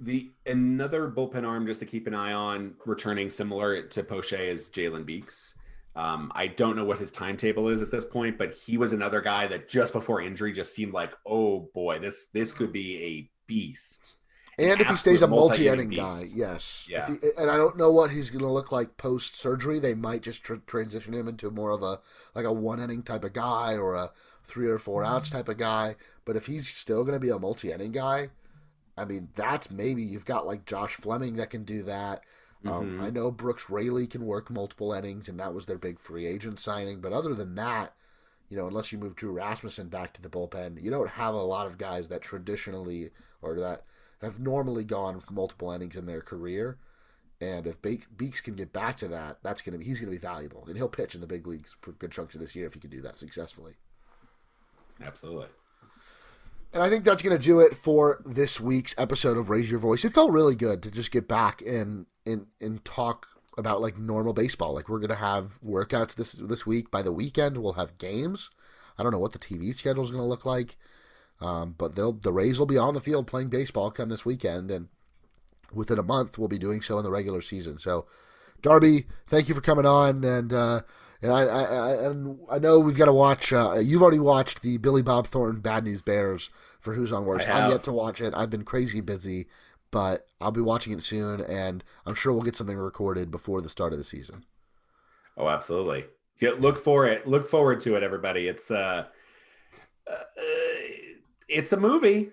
The another bullpen arm just to keep an eye on returning similar to Poche is Jalen Beeks. Um, I don't know what his timetable is at this point, but he was another guy that just before injury just seemed like, oh boy, this this could be a beast. An and if he stays a multi-inning guy, yes. Yeah. If he, and I don't know what he's going to look like post-surgery. They might just tr- transition him into more of a like a one-inning type of guy or a three or four outs type of guy. But if he's still going to be a multi-inning guy, I mean, that's maybe you've got like Josh Fleming that can do that. Mm-hmm. Um, I know Brooks Raley can work multiple innings, and that was their big free agent signing. But other than that, you know, unless you move Drew Rasmussen back to the bullpen, you don't have a lot of guys that traditionally or that have normally gone for multiple innings in their career. And if Be- Beeks can get back to that, that's going to he's going to be valuable, and he'll pitch in the big leagues for good chunks of this year if he can do that successfully. Absolutely. And I think that's going to do it for this week's episode of Raise Your Voice. It felt really good to just get back and and, and talk about like normal baseball. Like we're going to have workouts this this week. By the weekend, we'll have games. I don't know what the T V schedule is going to look like, um, but they'll the Rays will be on the field playing baseball come this weekend, and within a month we'll be doing so in the regular season. So, Darby, thank you for coming on, and uh, and I, I, I and I know we've got to watch. Uh, you've already watched the Billy Bob Thornton Bad News Bears for Who's on Worst. I've yet to watch it. I've been crazy busy, but I'll be watching it soon, and I'm sure we'll get something recorded before the start of the season. Oh, absolutely! Yeah, look for it. Look forward to it, everybody. It's uh, uh it's a movie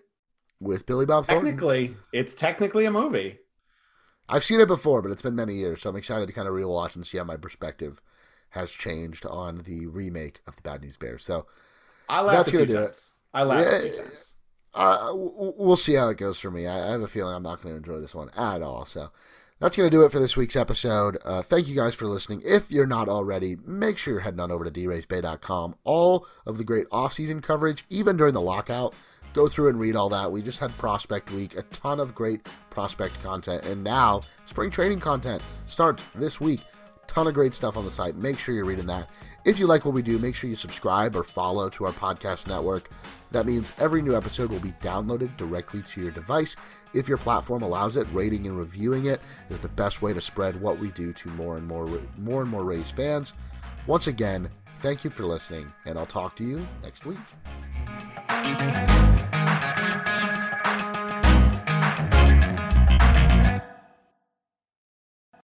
with Billy Bob Thornton. Technically, it's technically a movie. I've seen it before, but it's been many years, so I'm excited to kind of rewatch and see how my perspective has changed on the remake of the Bad News Bears. So I laughed a few times. I laughed a few times. Uh, we'll see how it goes for me. I have a feeling I'm not going to enjoy this one at all. So that's going to do it for this week's episode. Uh, thank you guys for listening. If you're not already, make sure you're heading on over to d rays bay dot com. All of the great off-season coverage, even during the lockout, go through and read all that. We just had Prospect Week, a ton of great prospect content, and now spring training content starts this week. Ton of great stuff on the site. Make sure you're reading that. If you like what we do, make sure you subscribe or follow to our podcast network. That means every new episode will be downloaded directly to your device. If your platform allows it, rating and reviewing it is the best way to spread what we do to more and more more and more Rays fans. Once again, thank you for listening, and I'll talk to you next week.